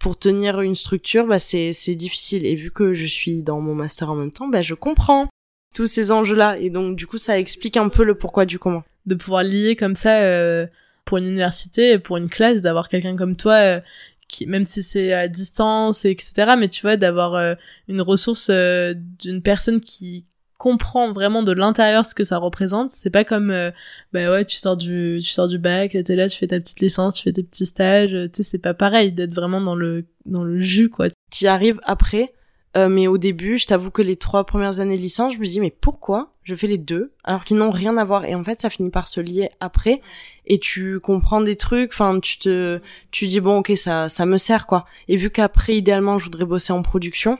pour tenir une structure, bah, c'est, c'est difficile. Et vu que je suis dans mon master en même temps, bah, je comprends tous ces enjeux-là. Et donc, du coup, ça explique un peu le pourquoi du comment. De pouvoir lier comme ça, euh, pour une université, pour une classe, d'avoir quelqu'un comme toi, euh, qui, même si c'est à distance, et cetera, mais tu vois, d'avoir euh, une ressource euh, d'une personne qui comprend vraiment de l'intérieur ce que ça représente. C'est pas comme, euh, bah ouais, tu sors du, tu sors du bac, t'es là, tu fais ta petite licence, tu fais tes petits stages, tu sais, c'est pas pareil d'être vraiment dans le, dans le jus, quoi. T'y arrives après, euh, mais au début, je t'avoue que les trois premières années de licence, je me dis, mais pourquoi je fais les deux, alors qu'ils n'ont rien à voir. Et en fait, ça finit par se lier après. Et tu comprends des trucs. Enfin, tu te, tu dis bon, ok, ça, ça me sert, quoi. Et vu qu'après, idéalement, je voudrais bosser en production.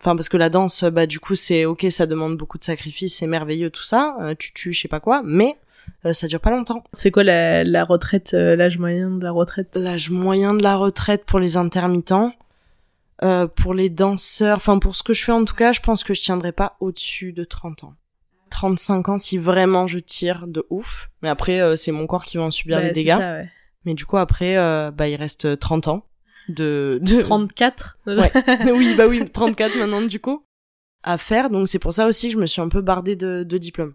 Enfin, parce que la danse, bah, du coup, c'est ok, ça demande beaucoup de sacrifices, c'est merveilleux, tout ça. Euh, tu tues, je sais pas quoi, mais euh, ça dure pas longtemps. C'est quoi la, la retraite, euh, l'âge moyen de la retraite? L'âge moyen de la retraite pour les intermittents. Euh, pour les danseurs. Enfin, pour ce que je fais, en tout cas, je pense que je tiendrai pas au-dessus de trente ans. trente-cinq ans si vraiment je tire de ouf, mais après euh, c'est mon corps qui va en subir bah, les dégâts. Ça, ouais. Mais du coup après euh, bah il reste trente ans de de trente-quatre. Ouais. Oui, bah oui, trente-quatre maintenant du coup à faire, donc c'est pour ça aussi que je me suis un peu bardée de de diplômes.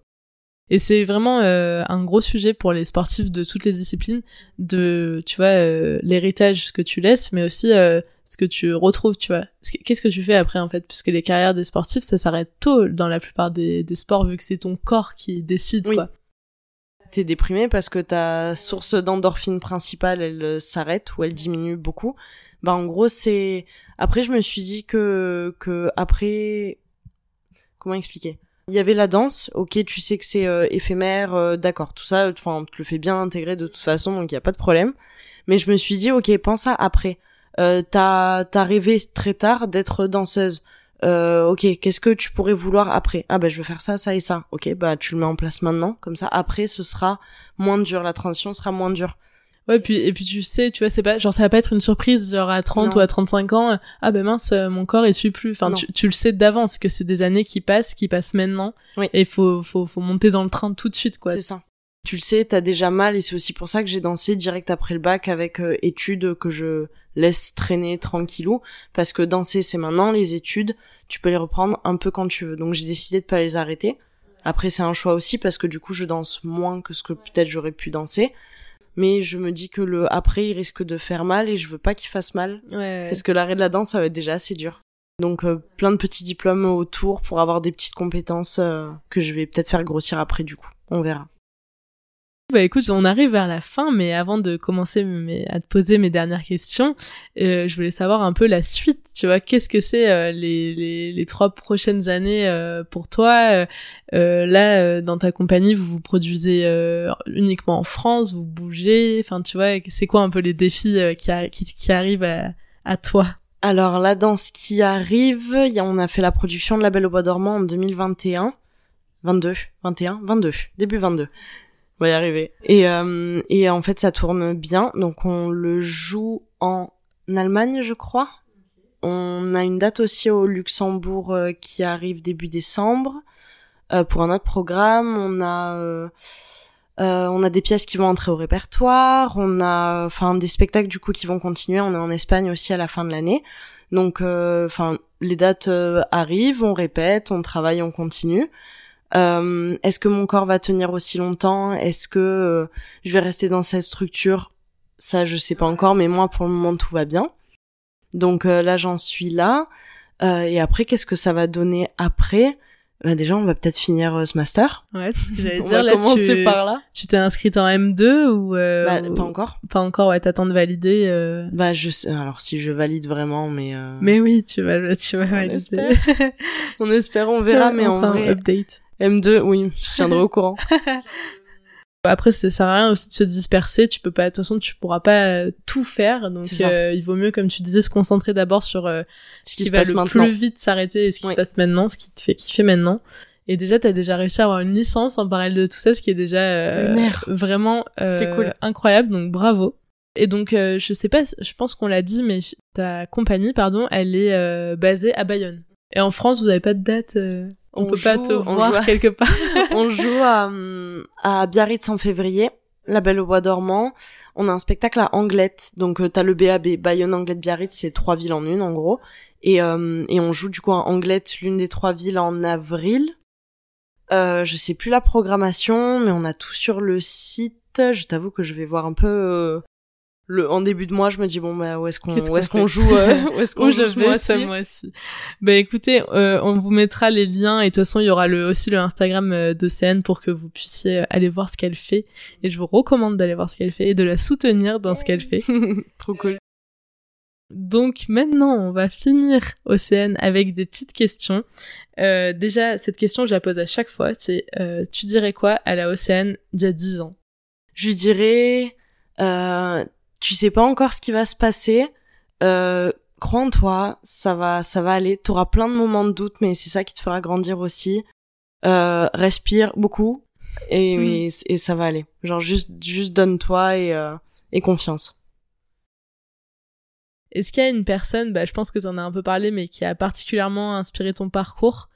Et c'est vraiment euh, un gros sujet pour les sportifs de toutes les disciplines, de tu vois euh, l'héritage, ce que tu laisses, mais aussi euh, ce que tu retrouves, tu vois. Qu'est-ce que tu fais après, en fait? Puisque les carrières des sportifs, ça s'arrête tôt dans la plupart des, des sports, vu que c'est ton corps qui décide, oui. Quoi. T'es déprimé parce que ta source d'endorphine principale, elle s'arrête ou elle diminue beaucoup. Bah, en gros, c'est... Après, je me suis dit que... que après... Comment expliquer? Il y avait la danse, ok, tu sais que c'est euh, éphémère, euh, d'accord, tout ça, enfin, on te le fait bien intégrer de toute façon, donc il n'y a pas de problème. Mais je me suis dit, ok, pense à après. Euh, t'as, t'as rêvé très tard d'être danseuse. Euh, ok, qu'est-ce que tu pourrais vouloir après? Ah, bah, je veux faire ça, ça et ça. Ok, bah, tu le mets en place maintenant. Comme ça, après, ce sera moins dur. La transition sera moins dure. Ouais, et puis, et puis, tu sais, tu vois, c'est pas, genre, ça va pas être une surprise, genre, à trente non. Ou à trente-cinq ans. Ah, bah, mince, mon corps, il suit plus. Enfin, tu, tu le sais d'avance que c'est des années qui passent, qui passent maintenant. Oui. Et faut, faut, faut monter dans le train tout de suite, quoi. C'est ça. Tu le sais, t'as déjà mal, et c'est aussi pour ça que j'ai dansé direct après le bac avec euh, études que je laisse traîner tranquillou, parce que danser c'est maintenant, les études, tu peux les reprendre un peu quand tu veux. Donc j'ai décidé de pas les arrêter. Après c'est un choix aussi, parce que du coup je danse moins que ce que peut-être j'aurais pu danser, mais je me dis que le après il risque de faire mal, et je veux pas qu'il fasse mal, ouais, ouais. Parce que l'arrêt de la danse ça va être déjà assez dur. Donc euh, plein de petits diplômes autour pour avoir des petites compétences euh, que je vais peut-être faire grossir après du coup, on verra. Bah écoute, on arrive vers la fin, mais avant de commencer mes, à te poser mes dernières questions, euh, je voulais savoir un peu la suite, tu vois, qu'est-ce que c'est euh, les, les, les trois prochaines années euh, pour toi euh, là, euh, dans ta compagnie, vous vous produisez euh, uniquement en France, vous bougez, enfin tu vois, c'est quoi un peu les défis euh, qui, a, qui, qui arrivent à, à toi? Alors là, dans ce qui arrive, y a, on a fait la production de La Belle au Bois dormant en deux mille vingt et un, vingt-deux, vingt et un, vingt-deux, début vingt-deux. On va y arriver. Et, euh, et en fait, ça tourne bien. Donc, on le joue en Allemagne, je crois. On a une date aussi au Luxembourg euh, qui arrive début décembre. Euh, pour un autre programme, on a euh, euh, on a des pièces qui vont entrer au répertoire. On a enfin des spectacles du coup qui vont continuer. On est en Espagne aussi à la fin de l'année. Donc, enfin, euh, les dates euh, arrivent, on répète, on travaille, on continue. Euh, est-ce que mon corps va tenir aussi longtemps? Est-ce que euh, je vais rester dans cette structure? Ça, je sais pas encore, mais moi, pour le moment, tout va bien. Donc euh, là, j'en suis là. Euh, et après, qu'est-ce que ça va donner après? bah déjà on va peut-être finir euh, ce master. Ouais, c'est ce que j'allais on dire. Là, commencer tu... par là. Tu t'es inscrite en M deux ou euh, bah, ou... pas encore. Pas encore, ouais, t'attends de valider. Euh... Bah je sais, alors si je valide vraiment, mais euh... mais oui, tu vas tu vas on valider. Espère. on espère, on verra, mais enfin, en vrai. Update. M deux, oui, je tiendrai au courant. Après, ça sert à rien aussi de se disperser. Tu peux pas, de toute façon, tu pourras pas tout faire. Donc, euh, il vaut mieux, comme tu disais, se concentrer d'abord sur euh, ce qui, qui se va passe le maintenant. Plus vite s'arrêter et ce qui oui. se passe maintenant, ce qui te fait kiffer maintenant. Et déjà, t'as déjà réussi à avoir une licence en parallèle de tout ça, ce qui est déjà euh, vraiment euh, cool. incroyable. Donc, bravo. Et donc, euh, je sais pas, je pense qu'on l'a dit, mais ta compagnie, pardon, elle est euh, basée à Bayonne. Et en France, vous avez pas de date euh... On, on peut joue, pas te voir à... quelque part. On joue à, à Biarritz en février, La Belle au Bois dormant. On a un spectacle à Anglette, donc euh, t'as le B A B, Bayonne, Anglette, Biarritz, c'est trois villes en une en gros. Et euh, et on joue du coup à Anglette, l'une des trois villes en avril. Euh, je sais plus la programmation, mais on a tout sur le site. Je t'avoue que je vais voir un peu euh, le en début de mois. Je me dis bon bah où est-ce qu'on Qu'est-ce où qu'on est-ce qu'on joue euh, où est-ce qu'on où joue ce mois-ci. mois-ci. Ben écoutez, euh, on vous mettra les liens et de toute façon il y aura le aussi le Instagram d'Océane pour que vous puissiez aller voir ce qu'elle fait et je vous recommande d'aller voir ce qu'elle fait et de la soutenir dans ce qu'elle fait. Trop cool. Donc maintenant, on va finir Océane avec des petites questions. Euh, déjà cette question je la pose à chaque fois, c'est euh, tu dirais quoi à la Océane d'il y a dix ans? Je dirais euh tu sais pas encore ce qui va se passer, euh, crois en toi, ça va, ça va aller, t'auras plein de moments de doute, mais c'est ça qui te fera grandir aussi, euh, respire beaucoup, et, mmh. et, et ça va aller. Genre, juste, juste donne-toi et, euh, et confiance. Est-ce qu'il y a une personne, bah, je pense que t'en as un peu parlé, mais qui a particulièrement inspiré ton parcours?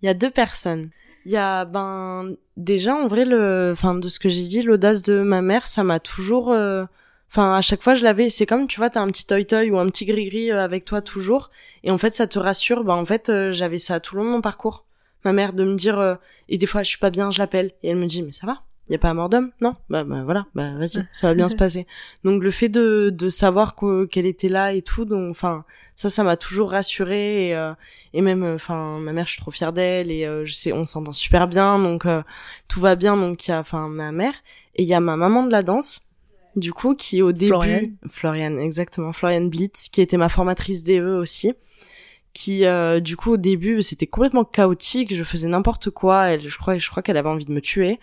Il y a deux personnes. Il y a, ben, déjà, en vrai, le, enfin, de ce que j'ai dit, l'audace de ma mère, ça m'a toujours, euh, Enfin, à chaque fois, je l'avais. C'est comme, tu vois, t'as un petit toy-toy ou un petit gris-gris avec toi toujours. Et en fait, ça te rassure. Bah, en fait, euh, j'avais ça tout le long de mon parcours. Ma mère, de me dire... Euh, et des fois, je suis pas bien, je l'appelle. Et elle me dit, mais ça va? Y a pas à mort d'homme? Non? Bah, bah, voilà. Bah, vas-y. Ça va bien se passer. Donc, le fait de, de savoir qu'elle était là et tout. Donc, enfin, ça, ça m'a toujours rassurée. Et, euh, et même, enfin, ma mère, je suis trop fière d'elle. Et, euh, je sais, on s'entend super bien. Donc, euh, tout va bien. Donc, il y a, enfin, ma mère. Et il y a ma maman de la danse. Du coup, qui au début... Floriane. Floriane, exactement. Floriane Blitz, qui était ma formatrice D E aussi. Qui, euh, du coup, au début, c'était complètement chaotique. Je faisais n'importe quoi. Elle, je crois, je crois qu'elle avait envie de me tuer.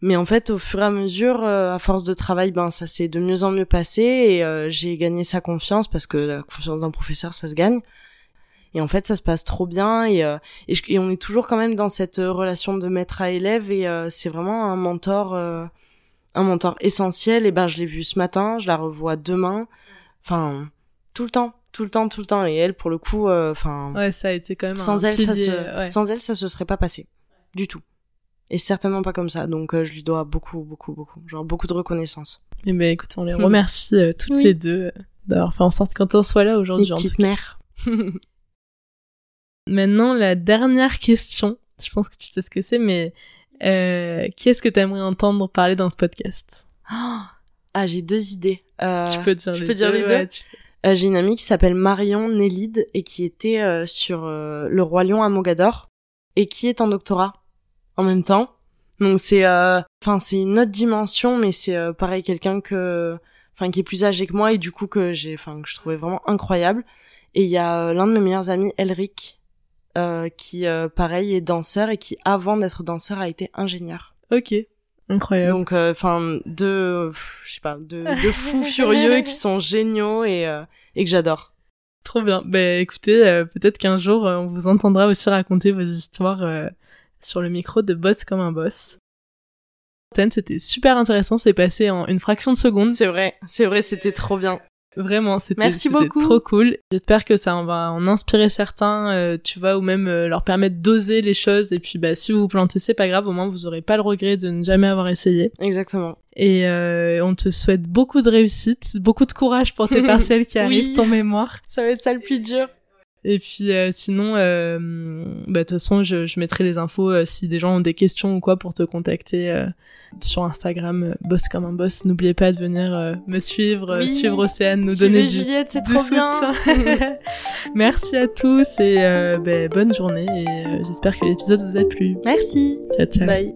Mais en fait, au fur et à mesure, euh, à force de travail, ben ça s'est de mieux en mieux passé. Et euh, j'ai gagné sa confiance, parce que la confiance d'un professeur, ça se gagne. Et en fait, ça se passe trop bien. Et, euh, et, je, et on est toujours quand même dans cette relation de maître à élève. Et euh, c'est vraiment un mentor... Euh, un mentor essentiel, et ben je l'ai vue ce matin, je la revois demain, enfin tout le temps, tout le temps, tout le temps. Et elle, pour le coup, enfin euh, ouais, ça a été quand même sans un elle, ça se, ouais. sans elle, ça se serait pas passé du tout, et certainement pas comme ça. Donc euh, je lui dois beaucoup, beaucoup, beaucoup, genre beaucoup de reconnaissance. Et ben écoute, on les remercie euh, toutes oui. les deux euh, d'avoir fait en sorte qu'on soit là aujourd'hui. Les petites mères. Maintenant la dernière question, je pense que tu sais ce que c'est, mais Euh, qui est-ce que t'aimerais entendre parler dans ce podcast? Oh, ah, j'ai deux idées. Euh, tu peux dire je les peux deux. Dire les deux ouais, tu... euh, j'ai une amie qui s'appelle Marion Nélide et qui était euh, sur euh, Le Roi Lion à Mogador et qui est en doctorat en même temps. Donc c'est, enfin euh, c'est une autre dimension, mais c'est euh, pareil, quelqu'un que, enfin qui est plus âgé que moi et du coup que j'ai, enfin que je trouvais vraiment incroyable. Et il y a euh, l'un de mes meilleurs amis, Elric. Euh, qui, euh, pareil, est danseur et qui, avant d'être danseur, a été ingénieur. Ok, incroyable. Donc, enfin, euh, deux, euh, je sais pas, deux, deux fous furieux qui sont géniaux et, euh, et que j'adore. Trop bien. Ben, bah, écoutez, euh, peut-être qu'un jour, euh, on vous entendra aussi raconter vos histoires euh, sur le micro de Boss comme un boss. C'était super intéressant, c'est passé en une fraction de seconde. C'est vrai, c'est vrai, c'était trop bien. Vraiment, c'était, c'était trop cool. J'espère que ça en va en inspirer certains, euh, tu vois, ou même euh, leur permettre d'oser les choses. Et puis, bah, si vous vous plantez, c'est pas grave. Au moins, vous aurez pas le regret de ne jamais avoir essayé. Exactement. Et euh, on te souhaite beaucoup de réussite, beaucoup de courage pour tes partiels qui oui. arrivent, ton mémoire. Ça va être ça le plus dur. Et puis euh, sinon, euh, bah, de toute façon, je, je mettrai les infos euh, si des gens ont des questions ou quoi pour te contacter euh, sur Instagram, euh, boss comme un boss. N'oubliez pas de venir euh, me suivre, oui, euh, suivre Océane, nous donner du, Juliette, c'est du trop soutien. Bien. Merci à tous et euh, bah, bonne journée. Et euh, j'espère que l'épisode vous a plu. Merci. Ciao, ciao. Bye.